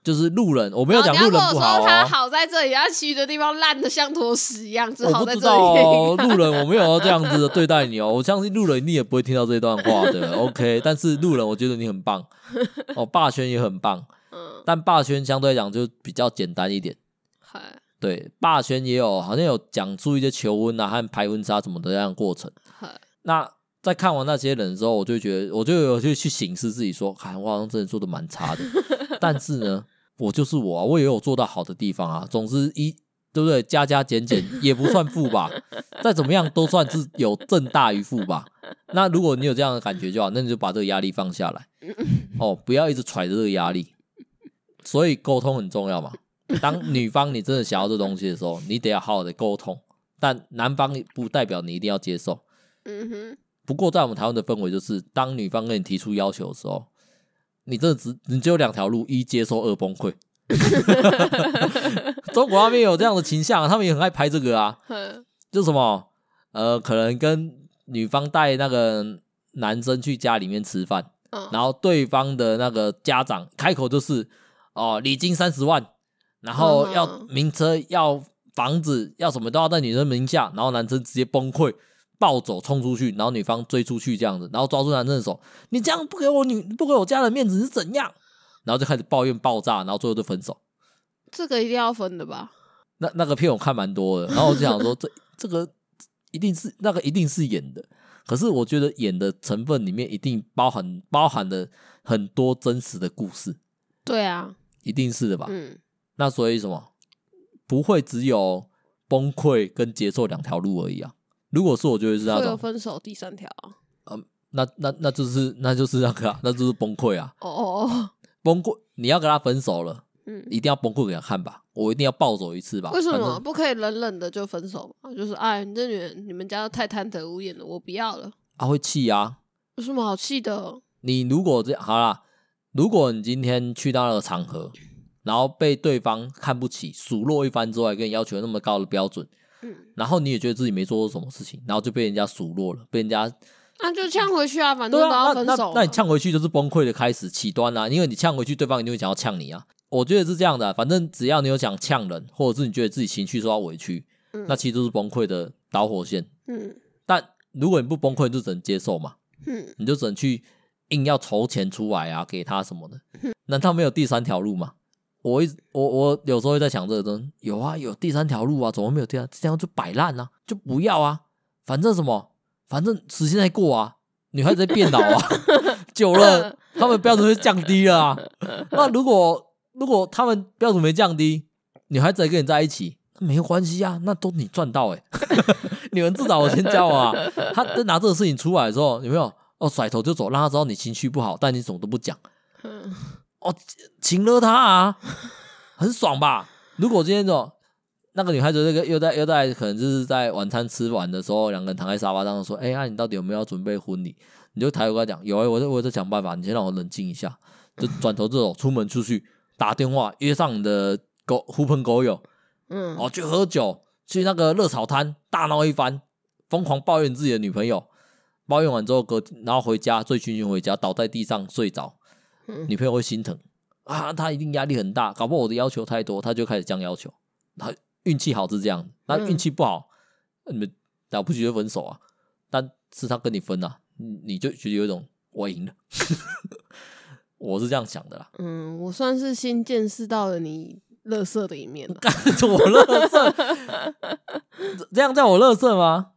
就是路人，我没有讲路人不好，你要跟我说他好在这里，他其余的地方烂的像坨屎一样，只好在这里。我不知道路人，我没有要这样子的对待你哦。我相信路人你也不会听到这段话的，OK？ 但是路人，我觉得你很棒哦，霸轩也很棒，但霸轩相对来讲就比较简单一点。对，霸轩也有好像有讲出一些求婚啊和拍婚纱什么的这样的过程。那在看完那些人之后，我就觉得，我就有去省思自己说，我好像真的做的蛮差的。但是呢，我就是我啊，我也有做到好的地方啊。总之对不对？加加减减也不算负吧，再怎么样都算是有正大于负吧。那如果你有这样的感觉就好，那你就把这个压力放下来哦，不要一直揣着这个压力。所以沟通很重要嘛。当女方你真的想要这东西的时候，你得要好好的沟通。但男方不代表你一定要接受。不过在我们台湾的氛围就是，当女方跟你提出要求的时候。你只有两条路，一接受，二崩溃。中国那边有这样的倾向，他们也很爱拍这个啊。就什么可能跟女方带那个男生去家里面吃饭，然后对方的那个家长开口就是礼金30万，然后要名车、要房子、要什么都要在女生名下，然后男生直接崩溃。暴走冲出去，然后女方追出去这样子，然后抓住男生的手，你这样不给我家人面子是怎样？然后就开始抱怨爆炸，然后最后就分手。这个一定要分的吧？那个片我看蛮多的，然后我就想说，这个一定是那个一定是演的，可是我觉得演的成分里面一定包含了很多真实的故事。对啊，一定是的吧？那所以什么不会只有崩溃跟接受两条路而已啊？如果是我觉得是那种会有分手第三条那就是那个那就是崩溃啊崩溃，你要跟他分手了一定要崩溃给他看吧，我一定要暴走一次吧，为什么不可以冷冷的就分手吧，就是哎你这女人你们家太贪得无厌了，我不要了啊，会气啊，有什么好气的，你如果这样好啦，如果你今天去到那个场合然后被对方看不起数落一番之外，跟你要求那么高的标准然后你也觉得自己没做错什么事情，然后就被人家数落了，被人家那就呛回去啊，反正都要分手了那你呛回去就是崩溃的开始起端啊，因为你呛回去对方一定会想要呛你啊，我觉得是这样的反正只要你有想呛人或者是你觉得自己情绪受到委屈那其实就是崩溃的导火线但如果你不崩溃你就只能接受嘛你就只能去硬要筹钱出来啊给他什么的难道没有第三条路吗？我有时候会在想这个东西，有啊，有第三条路啊，怎么没有第三？这样就摆烂啊，就不要啊，反正什么，反正时间在过啊，女孩子在变老啊，久了他们标准会降低了啊。那如果他们标准没降低，女孩子还跟你在一起，没关系啊，那都你赚到你们至少我先教啊。他在拿这个事情出来的时候，有没有甩头就走，让他知道你情绪不好，但你什么都不讲。请了他啊，很爽吧？如果今天这种那个女孩子又在可能就是在晚餐吃完的时候，两个人躺在沙发上说：“哎、欸、呀、啊，你到底有没有要准备婚礼？”你就抬头跟他讲：“有哎、欸，我在想办法，你先让我冷静一下。”就转头就走，出门出去打电话约上你的狐朋狗友，嗯，哦，去喝酒，去那个热炒摊大闹一番，疯狂抱怨自己的女朋友，抱怨完之后然后回家醉醺醺回家倒在地上睡着，女朋友会心疼啊，她一定压力很大，搞不好我的要求太多，她就开始降要求，她。运气好是这样，那运气不好，你们了不起就分手啊？但是他跟你分啊，你就觉得有一种我赢了，我是这样想的啦。嗯，我算是新见识到了你垃圾的一面了。我垃圾？这样叫我垃圾吗？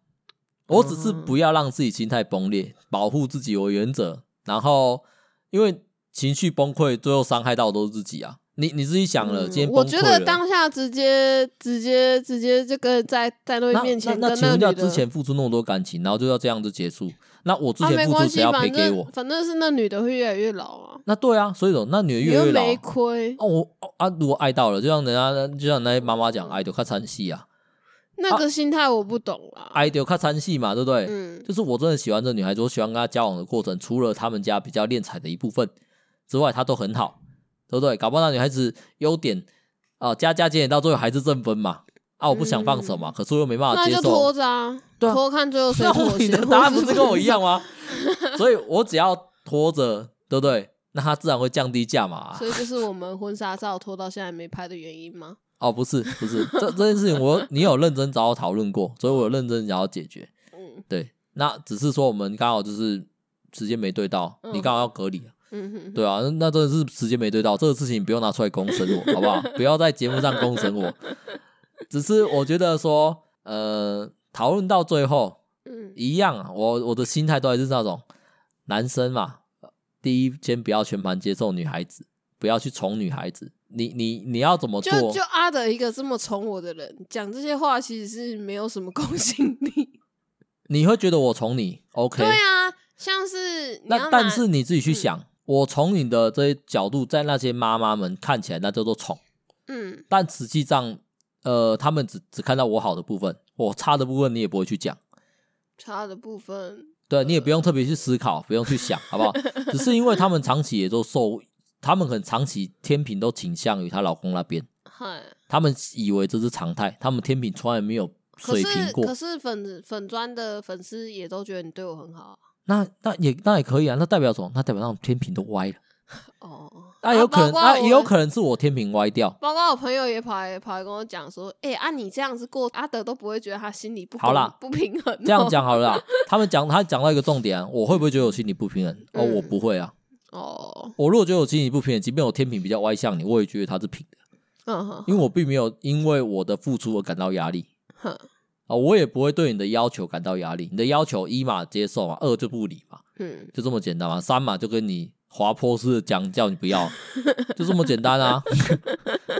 我只是不要让自己心态崩裂，保护自己有原则，然后因为情绪崩溃，最后伤害到都是自己啊。你自己想了，今天崩溃了。我觉得当下直接这个在那面前那请问要之前付出那么多感情，然后就要这样就结束？那我之前付出谁要赔给我？反正是那女的会越来越老啊。那对啊，所以说那女的越来越老，没亏哦。如果爱到了，就像那些妈妈讲，爱就较惨戏啊。那个心态我不懂啦，爱就较惨戏嘛，对不对？嗯，就是我真的喜欢这女孩子，我喜欢跟她交往的过程，除了他们家比较敛财的一部分之外，她都很好。对不对？搞不好那女孩子优点啊，加减到最后还是正分嘛。啊，我不想放手嘛，可是我又没办法接受，那就拖着啊，对啊，拖看最后谁妥协。答案不是跟我一样吗？所以我只要拖着，对不对？那他自然会降低价嘛、啊。所以就是我们婚纱照拖到现在没拍的原因吗？哦，不是，这件事情你有认真找我讨论过，所以我有认真想要解决。嗯，对，那只是说我们刚好就是时间没对到，你刚好要隔离啊。嗯，对啊，那真的是时间没对到，这个事情不用拿出来公审我，好不好？不要在节目上公审我。只是我觉得说，讨论到最后，一样啊，我的心态都还是那种男生嘛。第一，先不要全盘接受女孩子，不要去宠女孩子。你要怎么做？就阿德一个这么宠我的人，讲这些话其实是没有什么公信力。你会觉得我宠你 ？OK？ 对啊，像是你那，但是你自己去想。我从你的这些角度，在那些妈妈们看起来，那叫做宠，但实际上，他们只看到我好的部分，我差的部分你也不会去讲。差的部分，对，你也不用特别去思考，不用去想，好不好？只是因为他们长期也都他们很长期天平都倾向于她老公那边，他们以为这是常态，他们天平从来没有水平过。可是粉专的粉丝也都觉得你对我很好啊。那也可以啊，那代表什么？那代表让天平都歪了。哦，那有可能，那也有可能是我天平歪掉。包括我朋友也跑来跟我讲说，哎、欸、啊，你这样子过，阿德都不会觉得他心里不平衡、哦。这样讲好了啦，他讲到一个重点、啊，我会不会觉得我心里不平衡？哦，我不会啊。哦，我如果觉得我心里不平衡，即便我天平比较歪向你，我也觉得他是平的。嗯，因为我并没有因为我的付出而感到压力。哼。我也不会对你的要求感到压力，你的要求一嘛接受嘛，二就不理嘛，就这么简单嘛，三嘛就跟你滑坡式的讲叫你不要，就这么简单啊。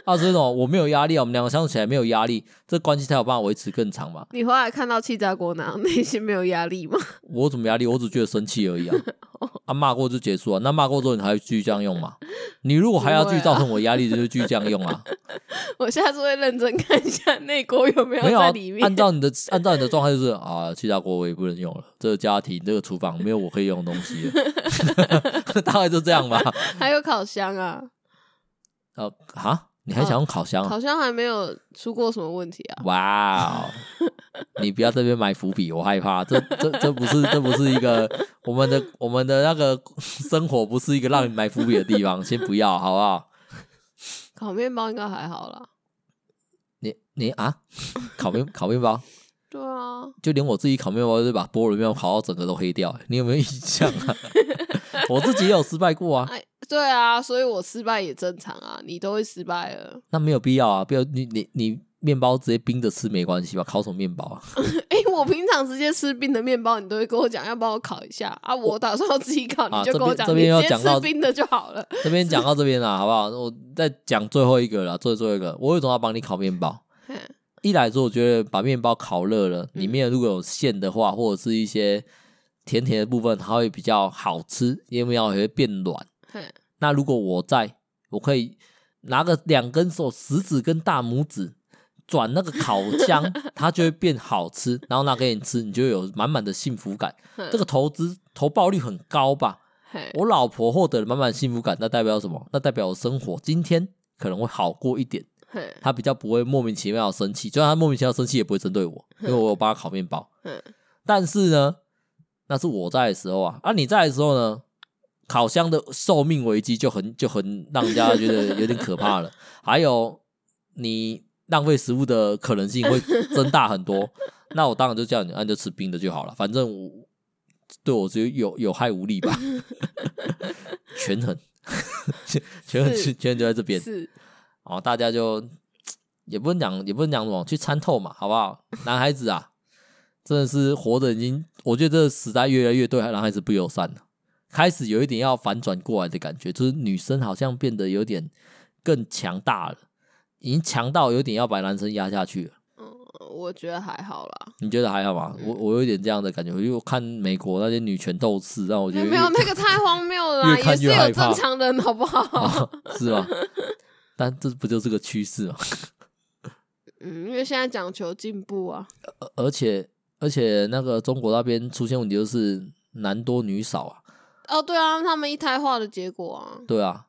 啊，这种我没有压力啊，我们两个相处起来没有压力，这关系才有办法维持更长嘛。你后来看到气炸锅哪内心没有压力吗？我有什么压力？我只觉得生气而已啊。啊，骂过就结束啊，那骂过之后你还继续这样用吗？你如果还要继续造成我压力，就继续这样用啊。我下次会认真看一下内锅有没有在里面。没有、啊、按照你的状态就是啊，气炸锅我也不能用了，这个家庭这个厨房没有我可以用的东西了。大概就这样吧。还有烤箱啊？哈？你还想用烤箱、啊？烤箱还没有出过什么问题啊！哇、wow, ，你不要这边埋伏笔，我害怕。这不是一个我们的那个生活，不是一个让你埋伏笔的地方，先不要好不好？烤面包应该还好啦。你啊，烤面包？对啊，就连我自己烤面包，就把菠萝面包烤到整个都黑掉、欸，你有没有印象啊？我自己也有失败过啊。对啊，所以我失败也正常啊，你都会失败了，那没有必要啊，不要你面包直接冰着吃没关系吧？烤什么面包啊？哎、欸，我平常直接吃冰的面包，你都会跟我讲要帮我烤一下啊。我打算要自己烤，你就跟我讲、啊，你直接吃冰的就好了。这边讲到这边啦，好不好？我再讲最后一个啦，最后一个，我为什么要帮你烤面包？一来说，我觉得把面包烤热了，里面如果有馅的话，或者是一些甜甜的部分，它会比较好吃，因为它会变软。那如果我可以拿个两根手食指跟大拇指转那个烤箱它就会变好吃，然后拿给你吃，你就有满满的幸福感。这个投资投报率很高吧，我老婆获得了满满的幸福感，那代表什么？那代表我生活今天可能会好过一点，她比较不会莫名其妙生气，就算她莫名其妙生气也不会针对我，因为我有帮她烤面包。但是呢那是我在的时候啊，啊你在的时候呢烤箱的寿命危机就很让人家觉得有点可怕了。还有你浪费食物的可能性会增大很多，那我当然就叫你，那你就吃冰的就好了，反正我对我只有害无利吧。权衡权衡就在这边，是好，大家就也不能讲什么去参透嘛，好不好？男孩子啊真的是活得已经，我觉得这个时代越来越对男孩子不友善了，开始有一点要反转过来的感觉，就是女生好像变得有点更强大了，已经强到有点要把男生压下去了。我觉得还好啦。你觉得还好吗？我有点这样的感觉，因为我看美国那些女权斗士让我觉得没有那个太荒谬了啦，也是有正常人好不好？啊、是吧？但这不就是个趋势吗？嗯，因为现在讲求进步啊。而且那个中国那边出现问题就是男多女少啊。哦，对啊，他们一胎化的结果啊。对啊，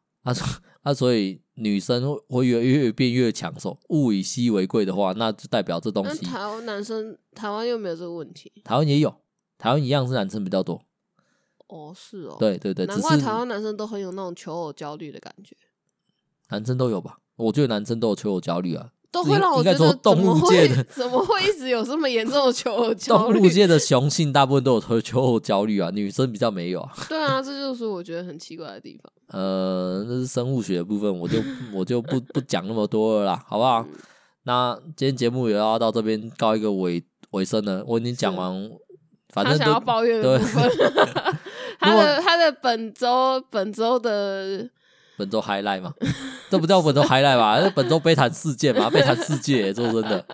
所以女生会越变越抢手，物以稀为贵的话，那就代表这东西。台湾男生，台湾又没有这个问题。台湾也有，台湾一样是男生比较多。哦，是哦。对对对，难怪台湾男生都很有那种求偶焦虑的感觉。男生都有吧？我觉得男生都有求偶焦虑啊。都会让我觉得怎么会一直有这么严重的求偶焦虑？动物界的雄性大部分都有求偶焦虑啊，女生比较没有啊。对啊，这就是我觉得很奇怪的地方。那是生物学的部分，我就不讲那么多了啦，好不好？那今天节目也要到这边告一个尾声了，我已经讲完，反正都他想要抱怨的部分，他的本周的。本周 highlight 嘛，这不叫本周 highlight 吧？本周悲惨事件嘛，悲惨世界、欸，说真的，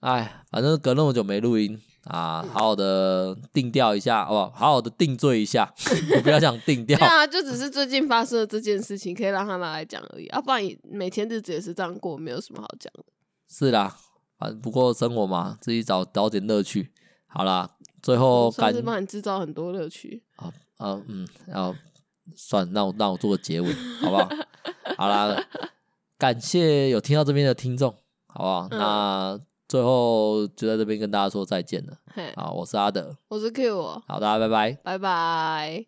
哎，反正隔那么久没录音啊，好好的定调一下，哦，好好的定罪一下，我不要讲定调，对啊，就只是最近发生的这件事情，可以让他拿来讲而已，啊，不然每天日子也是这样过，没有什么好讲的。是啦，啊，不过生活嘛，自己找点乐趣。好啦，最后算是帮你制造很多乐趣啊啊嗯，然后。算让我做个结尾好不好？好啦，感谢有听到这边的听众好不好？那最后就在这边跟大家说再见了。好，我是阿德，我是 Q。 好，大家拜拜拜拜。